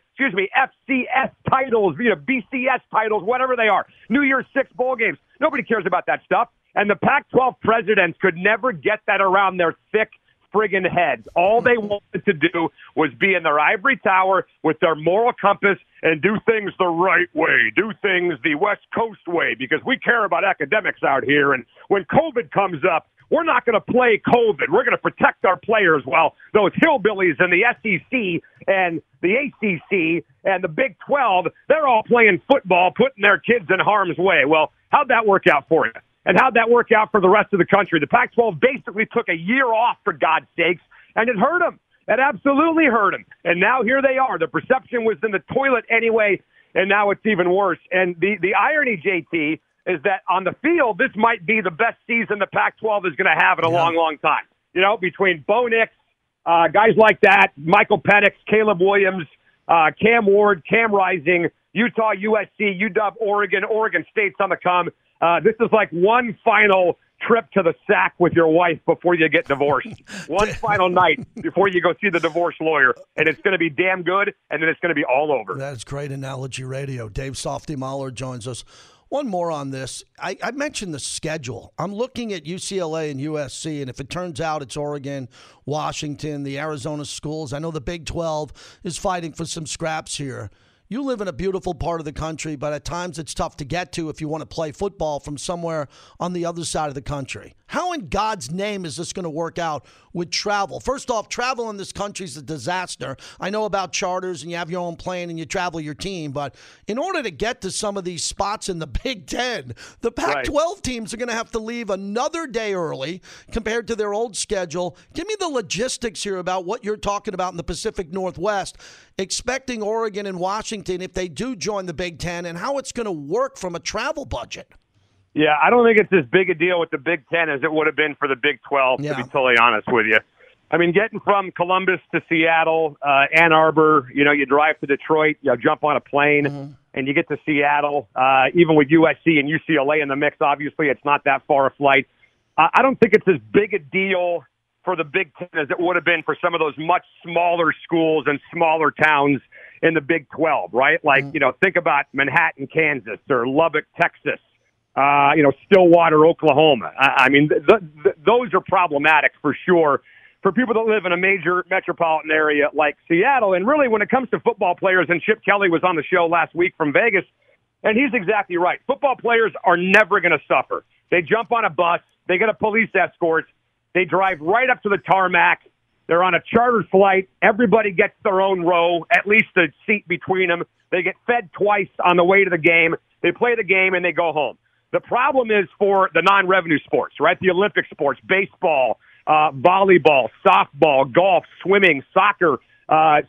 titles, BCS titles, whatever they are, New Year's Six bowl games. Nobody cares about that stuff. And the Pac-12 presidents could never get that around their thick friggin' heads. All they wanted to do was be in their ivory tower with their moral compass and do things the right way, do things the West Coast way, because we care about academics out here. And when COVID comes up, we're not going to play COVID. We're going to protect our players while those hillbillies in the SEC and the ACC and the Big 12, they're all playing football, putting their kids in harm's way. Well, how'd that work out for you? And how'd that work out for the rest of the country? The Pac-12 basically took a year off, for God's sakes, and it hurt them. That absolutely hurt him. And now here they are. The perception was in the toilet anyway, and now it's even worse. And the irony, JT, is that on the field, this might be the best season the Pac-12 is going to have in a long, long time. You know, between Bo Nix, guys like that, Michael Penix, Caleb Williams, Cam Ward, Cam Rising, Utah, USC, UW, Oregon, Oregon State's on the come. This is like one final trip to the sack with your wife before you get divorced. One final night before you go see the divorce lawyer, and it's going to be damn good, and then it's going to be all over. That's great analogy radio. Dave Softy Mahler joins us. One more on this. I mentioned the schedule. I'm looking at UCLA and USC, and if it turns out it's Oregon, Washington, the Arizona schools, I know the Big 12 is fighting for some scraps here. You live in a beautiful part of the country, but at times it's tough to get to if you want to play football from somewhere on the other side of the country. How in God's name is this going to work out with travel? First off, travel in this country is a disaster. I know about charters and you have your own plane and you travel your team, but in order to get to some of these spots in the Big Ten, the Pac-12 teams are going to have to leave another day early compared to their old schedule. Give me the logistics here about what you're talking about in the Pacific Northwest, expecting Oregon and Washington if they do join the Big Ten, and how it's going to work from a travel budget. Yeah, I don't think it's as big a deal with the Big Ten as it would have been for the Big 12, to be totally honest with you. I mean, getting from Columbus to Seattle, Ann Arbor, you know, you drive to Detroit, you jump on a plane, and you get to Seattle, even with USC and UCLA in the mix, obviously it's not that far a flight. I don't think it's as big a deal for the Big Ten as it would have been for some of those much smaller schools and smaller towns in the Big 12, right? Like, you know, think about Manhattan, Kansas, or Lubbock, Texas, you know, Stillwater, Oklahoma. I mean, those are problematic for sure for people that live in a major metropolitan area like Seattle. And really, when it comes to football players, and Chip Kelly was on the show last week from Vegas, and he's exactly right. Football players are never going to suffer. They jump on a bus, they get a police escort, they drive right up to the tarmac, they're on a chartered flight, everybody gets their own row, at least a seat between them, they get fed twice on the way to the game, they play the game, and they go home. The problem is for the non-revenue sports, right? The Olympic sports, baseball, volleyball, softball, golf, swimming, soccer,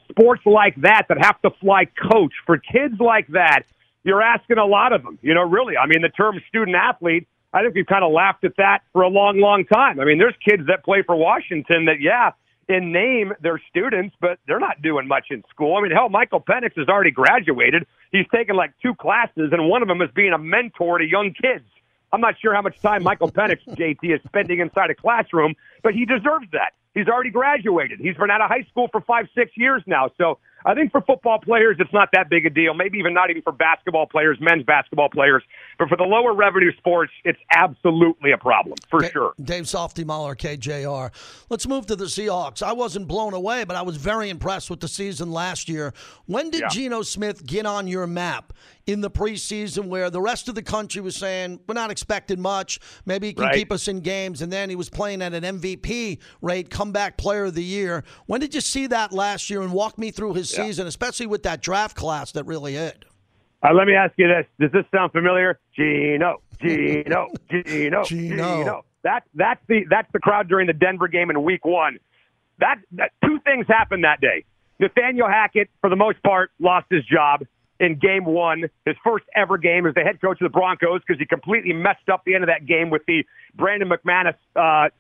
sports like that have to fly coach. For kids like that, you're asking a lot of them, you know, really. I mean, the term student-athlete, I think we've kind of laughed at that for a long, long time. I mean, there's kids that play for Washington that, yeah, in name they're students, but they're not doing much in school. I mean, hell, Michael Penix has already graduated. He's taken like two classes, and one of them is being a mentor to young kids. I'm not sure how much time Michael Penix, JT, is spending inside a classroom, but he deserves that. He's already graduated. He's been out of high school for 5-6 years now. So I think for football players, it's not that big a deal. Maybe even not even for basketball players, men's basketball players. But for the lower revenue sports, it's absolutely a problem, for sure. Dave Softy-Mahler, KJR. Let's move to the Seahawks. I wasn't blown away, but I was very impressed with the season last year. When did Geno Smith get on your map in the preseason where the rest of the country was saying, we're not expecting much, maybe he can keep us in games, and then he was playing at an MVP rate, comeback player of the year. When did you see that last year, and walk me through his season, especially with that draft class that really hit? Let me ask you this. Does this sound familiar? Geno. That's the crowd during the Denver game in week one. That two things happened that day. Nathaniel Hackett, for the most part, lost his job in game one, his first ever game as the head coach of the Broncos, because he completely messed up the end of that game with the Brandon McManus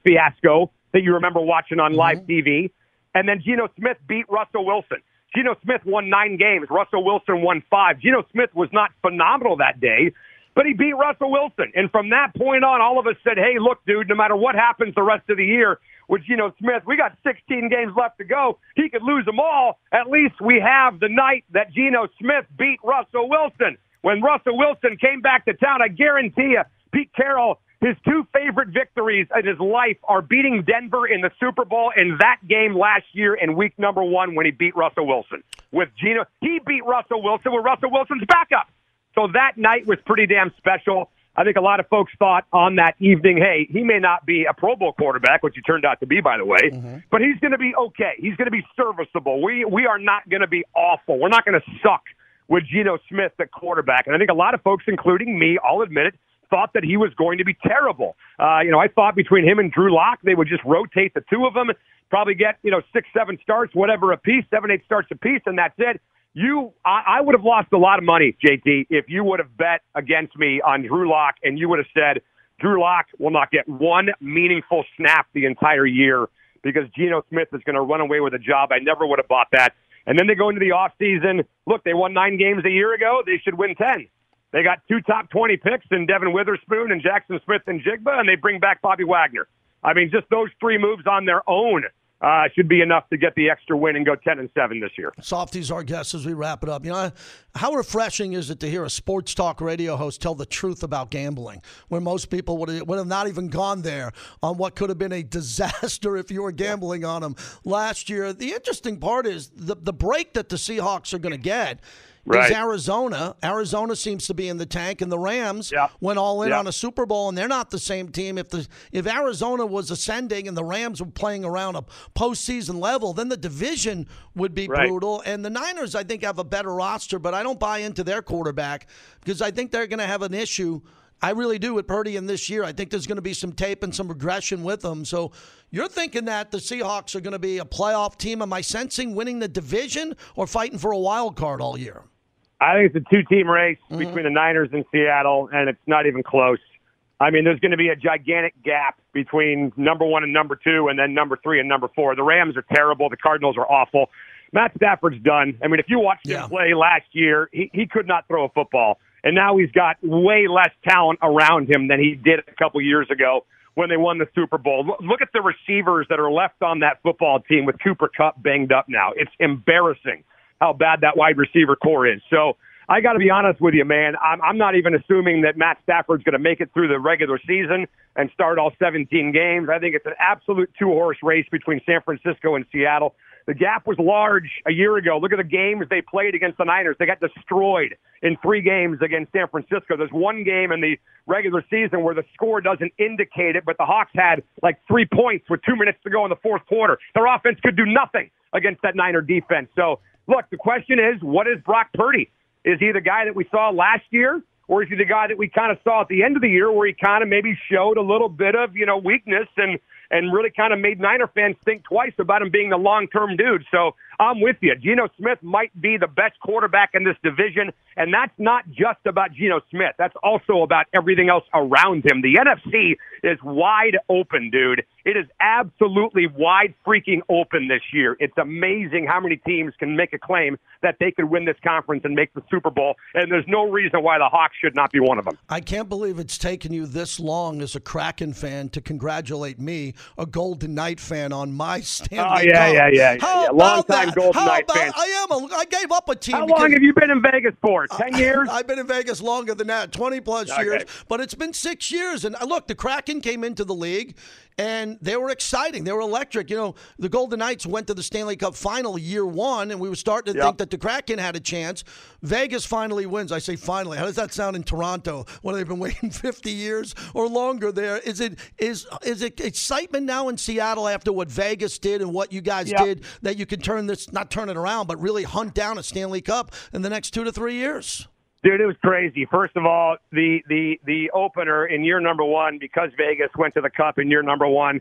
fiasco that you remember watching on live TV. And then Geno Smith beat Russell Wilson. Geno Smith won 9 games. Russell Wilson won 5. Geno Smith was not phenomenal that day, but he beat Russell Wilson. And from that point on, all of us said, hey, look, dude, no matter what happens the rest of the year with Geno Smith, we got 16 games left to go. He could lose them all. At least we have the night that Geno Smith beat Russell Wilson. When Russell Wilson came back to town, I guarantee you, Pete Carroll, his 2 favorite victories in his life are beating Denver in the Super Bowl and that game last year in week 1 when he beat Russell Wilson. With Geno, he beat Russell Wilson with Russell Wilson's backup. So that night was pretty damn special. I think a lot of folks thought on that evening, hey, he may not be a Pro Bowl quarterback, which he turned out to be, by the way, but he's going to be okay. He's going to be serviceable. We are not going to be awful. We're not going to suck with Geno Smith, the quarterback. And I think a lot of folks, including me, I'll admit it, thought that he was going to be terrible. You know, I thought between him and Drew Lock, they would just rotate the two of them, probably get, you know, 6-7 starts, whatever a piece, 7-8 starts a piece, and that's it. I would have lost a lot of money, JT, if you would have bet against me on Drew Lock, and you would have said Drew Lock will not get one meaningful snap the entire year because Geno Smith is going to run away with a job. I never would have bought that. And then they go into the offseason. Look, they won 9 games a year ago. They should win 10. They got 2 top 20 picks in Devin Witherspoon and Jackson Smith-Njigba, and they bring back Bobby Wagner. I mean, just those 3 moves on their own should be enough to get the extra win and go 10-7 this year. Softy's our guest as we wrap it up. You know, how refreshing is it to hear a sports talk radio host tell the truth about gambling, where most people would have not even gone there on what could have been a disaster if you were gambling on them last year. The interesting part is the break that the Seahawks are going to get. Right. Is Arizona. Arizona seems to be in the tank, and the Rams went all in on a Super Bowl, and they're not the same team. If Arizona was ascending and the Rams were playing around a postseason level, then the division would be brutal. And the Niners, I think, have a better roster, but I don't buy into their quarterback because I think they're going to have an issue. I really do with Purdy in this year. I think there's going to be some tape and some regression with them. So you're thinking that the Seahawks are going to be a playoff team. Am I sensing winning the division or fighting for a wild card all year? I think it's a 2-team race between the Niners and Seattle, and it's not even close. I mean, there's going to be a gigantic gap between number 1 and number 2 and then number 3 and number 4. The Rams are terrible. The Cardinals are awful. Matt Stafford's done. I mean, if you watched him play last year, he could not throw a football. And now he's got way less talent around him than he did a couple years ago when they won the Super Bowl. Look at the receivers that are left on that football team with Cooper Kupp banged up now. It's embarrassing how bad that wide receiver core is. So I got to be honest with you, man. I'm not even assuming that Matt Stafford's going to make it through the regular season and start all 17 games. I think it's an absolute two-horse race between San Francisco and Seattle. The gap was large a year ago. Look at the games they played against the Niners. They got destroyed in 3 games against San Francisco. There's one game in the regular season where the score doesn't indicate it, but the Hawks had like 3 points with 2 minutes to go in the fourth quarter. Their offense could do nothing against that Niner defense. So, look, the question is, what is Brock Purdy? Is he the guy that we saw last year, or is he the guy that we kind of saw at the end of the year where he kind of maybe showed a little bit of, you know, weakness and really kind of made Niner fans think twice about him being the long-term dude? So I'm with you. Geno Smith might be the best quarterback in this division, and that's not just about Geno Smith. That's also about everything else around him. The NFC is wide open, dude. It is absolutely wide freaking open this year. It's amazing how many teams can make a claim that they could win this conference and make the Super Bowl, and there's no reason why the Hawks should not be one of them. I can't believe it's taken you this long as a Kraken fan to congratulate me, a Golden Knight fan, on my Stanley Cup. Oh, yeah. Long-time Golden Knight fan. I gave up a team. How long have you been in Vegas for? 10 years? I've been in Vegas longer than that, 20-plus years. But it's been 6 years. And, look, the Kraken came into the league, and they were exciting. They were electric. You know, the Golden Knights went to the Stanley Cup final year one, and we were starting to think that the Kraken had a chance. Vegas finally wins. I say finally. How does that sound in Toronto? What, they've been waiting 50 years or longer there? Is it excitement now in Seattle after what Vegas did and what you guys did, that you could turn this, not turn it around, but really hunt down a Stanley Cup in the next 2 to 3 years? Dude, it was crazy. First of all, the opener in year number one, because Vegas went to the Cup in year number one,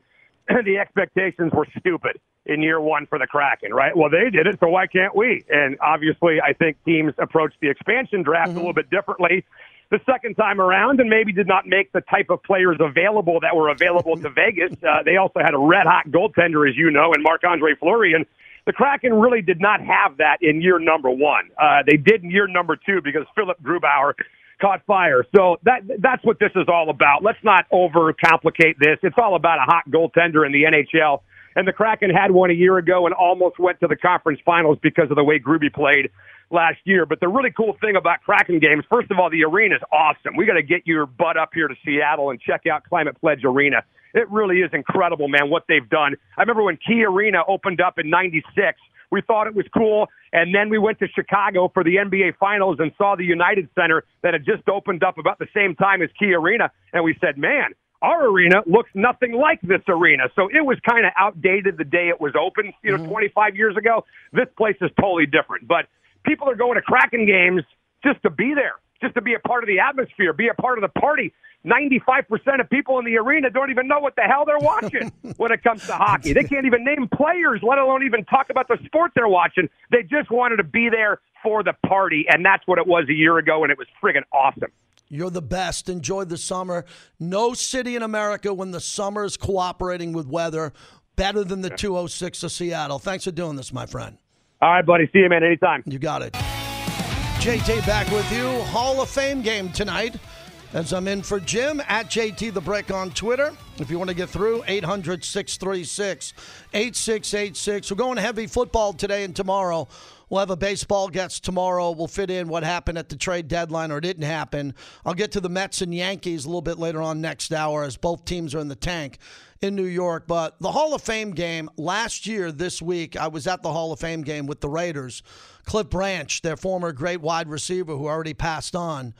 the expectations were stupid in year one for the Kraken, right? Well, they did it, so why can't we? And obviously, I think teams approached the expansion draft a little bit differently the second time around, and maybe did not make the type of players available that were available to Vegas. They also had a red-hot goaltender, as you know, and Marc-Andre Fleury, and the Kraken really did not have that in year number one. They did in year number two because Philip Grubauer caught fire. So that's what this is all about. Let's not overcomplicate this. It's all about a hot goaltender in the NHL. And the Kraken had one a year ago and almost went to the conference finals because of the way Grubby played last year. But the really cool thing about Kraken games, first of all, the arena is awesome. We got to get your butt up here to Seattle and check out Climate Pledge Arena. It really is incredible, man, what they've done. I remember when Key Arena opened up in 96, we thought it was cool, and then we went to Chicago for the NBA Finals and saw the United Center that had just opened up about the same time as Key Arena, and we said, man, our arena looks nothing like this arena. So it was kind of outdated the day it was opened, 25 years ago. This place is totally different. But people are going to Kraken games just to be there, just to be a part of the atmosphere, be a part of the party. 95% of people in the arena don't even know what the hell they're watching when it comes to hockey. They can't even name players, let alone even talk about the sport they're watching. They just wanted to be there for the party, and that's what it was a year ago, and it was friggin' awesome. You're the best. Enjoy the summer. No city in America, when the summer is cooperating with weather, better than the 206 of Seattle. Thanks for doing this, my friend. All right, buddy. See you, man, anytime. You got it. JT back with you. Hall of Fame game tonight, as I'm in for Jim, at JT The Brick on Twitter. If you want to get through, 800-636-8686. We're going heavy football today and tomorrow. We'll have a baseball guest tomorrow. We'll fit in what happened at the trade deadline or didn't happen. I'll get to the Mets and Yankees a little bit later on next hour, as both teams are in the tank in New York. But the Hall of Fame game last year, this week, I was at the Hall of Fame game with the Raiders. Cliff Branch, their former great wide receiver who already passed on,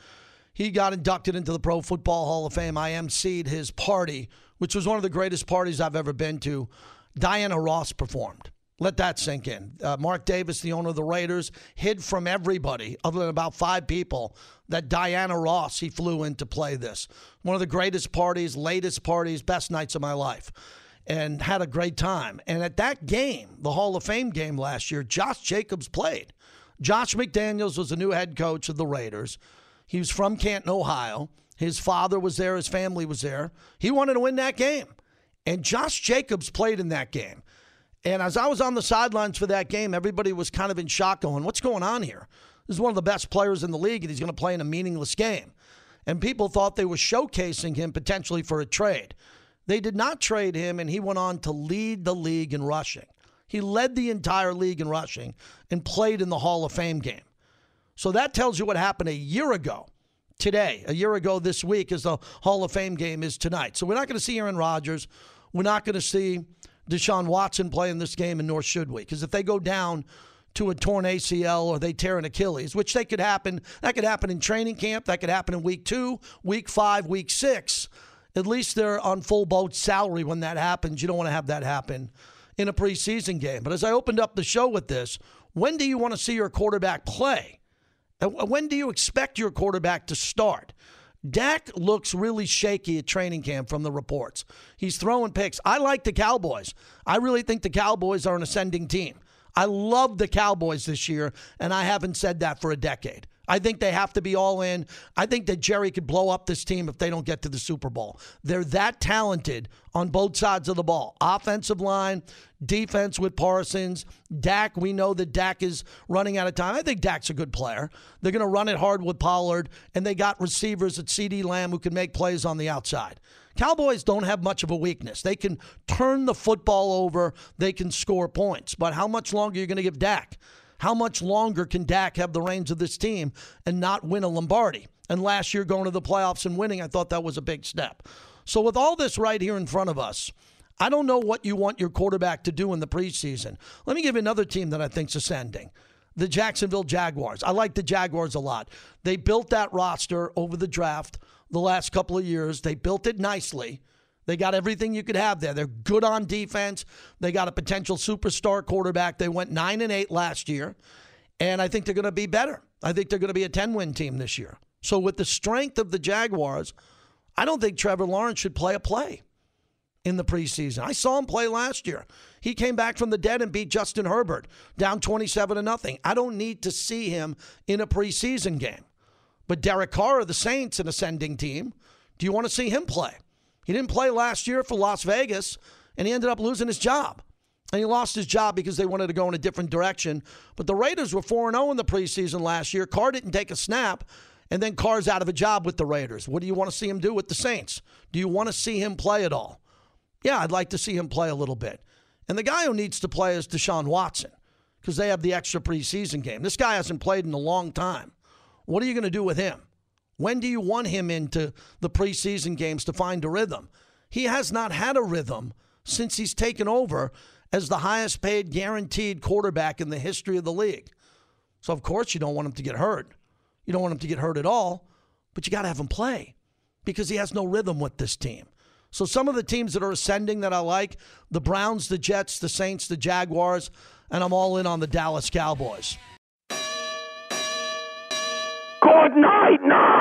he got inducted into the Pro Football Hall of Fame. I emceed his party, which was one of the greatest parties I've ever been to. Diana Ross performed. Let that sink in. Mark Davis, the owner of the Raiders, hid from everybody other than about 5 people that Diana Ross, he flew in to play this. One of the greatest parties, latest parties, best nights of my life, and had a great time. And at that game, the Hall of Fame game last year, Josh Jacobs played. Josh McDaniels was the new head coach of the Raiders. He was from Canton, Ohio. His father was there. His family was there. He wanted to win that game. And Josh Jacobs played in that game. And as I was on the sidelines for that game, everybody was kind of in shock going, what's going on here? This is one of the best players in the league, and he's going to play in a meaningless game. And people thought they were showcasing him potentially for a trade. They did not trade him, and he went on to lead the league in rushing. He led the entire league in rushing and played in the Hall of Fame game. So that tells you what happened a year ago today, a year ago this week, as the Hall of Fame game is tonight. So we're not going to see Aaron Rodgers. We're not going to see Deshaun Watson play in this game, and nor should we. Because if they go down to a torn ACL or they tear an Achilles, which they could happen, that could happen in training camp, that could happen in week 2, week 5, week 6. At least they're on full boat salary when that happens. You don't want to have that happen in a preseason game. But as I opened up the show with this, when do you want to see your quarterback play? When do you expect your quarterback to start? Dak looks really shaky at training camp from the reports. He's throwing picks. I like the Cowboys. I really think the Cowboys are an ascending team. I love the Cowboys this year, and I haven't said that for a decade. I think they have to be all in. I think that Jerry could blow up this team if they don't get to the Super Bowl. They're that talented on both sides of the ball. Offensive line, defense with Parsons, Dak. We know that Dak is running out of time. I think Dak's a good player. They're going to run it hard with Pollard, and they got receivers at CeeDee Lamb who can make plays on the outside. Cowboys don't have much of a weakness. They can turn the football over. They can score points. But how much longer are you going to give Dak? How much longer can Dak have the reins of this team and not win a Lombardi? And last year going to the playoffs and winning, I thought that was a big step. So with all this right here in front of us, I don't know what you want your quarterback to do in the preseason. Let me give you another team that I think's ascending, the Jacksonville Jaguars. I like the Jaguars a lot. They built that roster over the draft the last couple of years. They built it nicely. They got everything you could have there. They're good on defense. They got a potential superstar quarterback. They went 9-8 last year, and I think they're going to be better. I think they're going to be a 10-win team this year. So with the strength of the Jaguars, I don't think Trevor Lawrence should play in the preseason. I saw him play last year. He came back from the dead and beat Justin Herbert, down 27-0. I don't need to see him in a preseason game. But Derek Carr of the Saints, an ascending team, do you want to see him play? He didn't play last year for Las Vegas, and he ended up losing his job. And he lost his job because they wanted to go in a different direction. But the Raiders were 4-0 in the preseason last year. Carr didn't take a snap, and then Carr's out of a job with the Raiders. What do you want to see him do with the Saints? Do you want to see him play at all? Yeah, I'd like to see him play a little bit. And the guy who needs to play is Deshaun Watson because they have the extra preseason game. This guy hasn't played in a long time. What are you going to do with him? When do you want him into the preseason games to find a rhythm? He has not had a rhythm since he's taken over as the highest paid guaranteed quarterback in the history of the league. So, of course, you don't want him to get hurt. You don't want him to get hurt at all, but you got to have him play because he has no rhythm with this team. So some of the teams that are ascending that I like, the Browns, the Jets, the Saints, the Jaguars, and I'm all in on the Dallas Cowboys. Good night,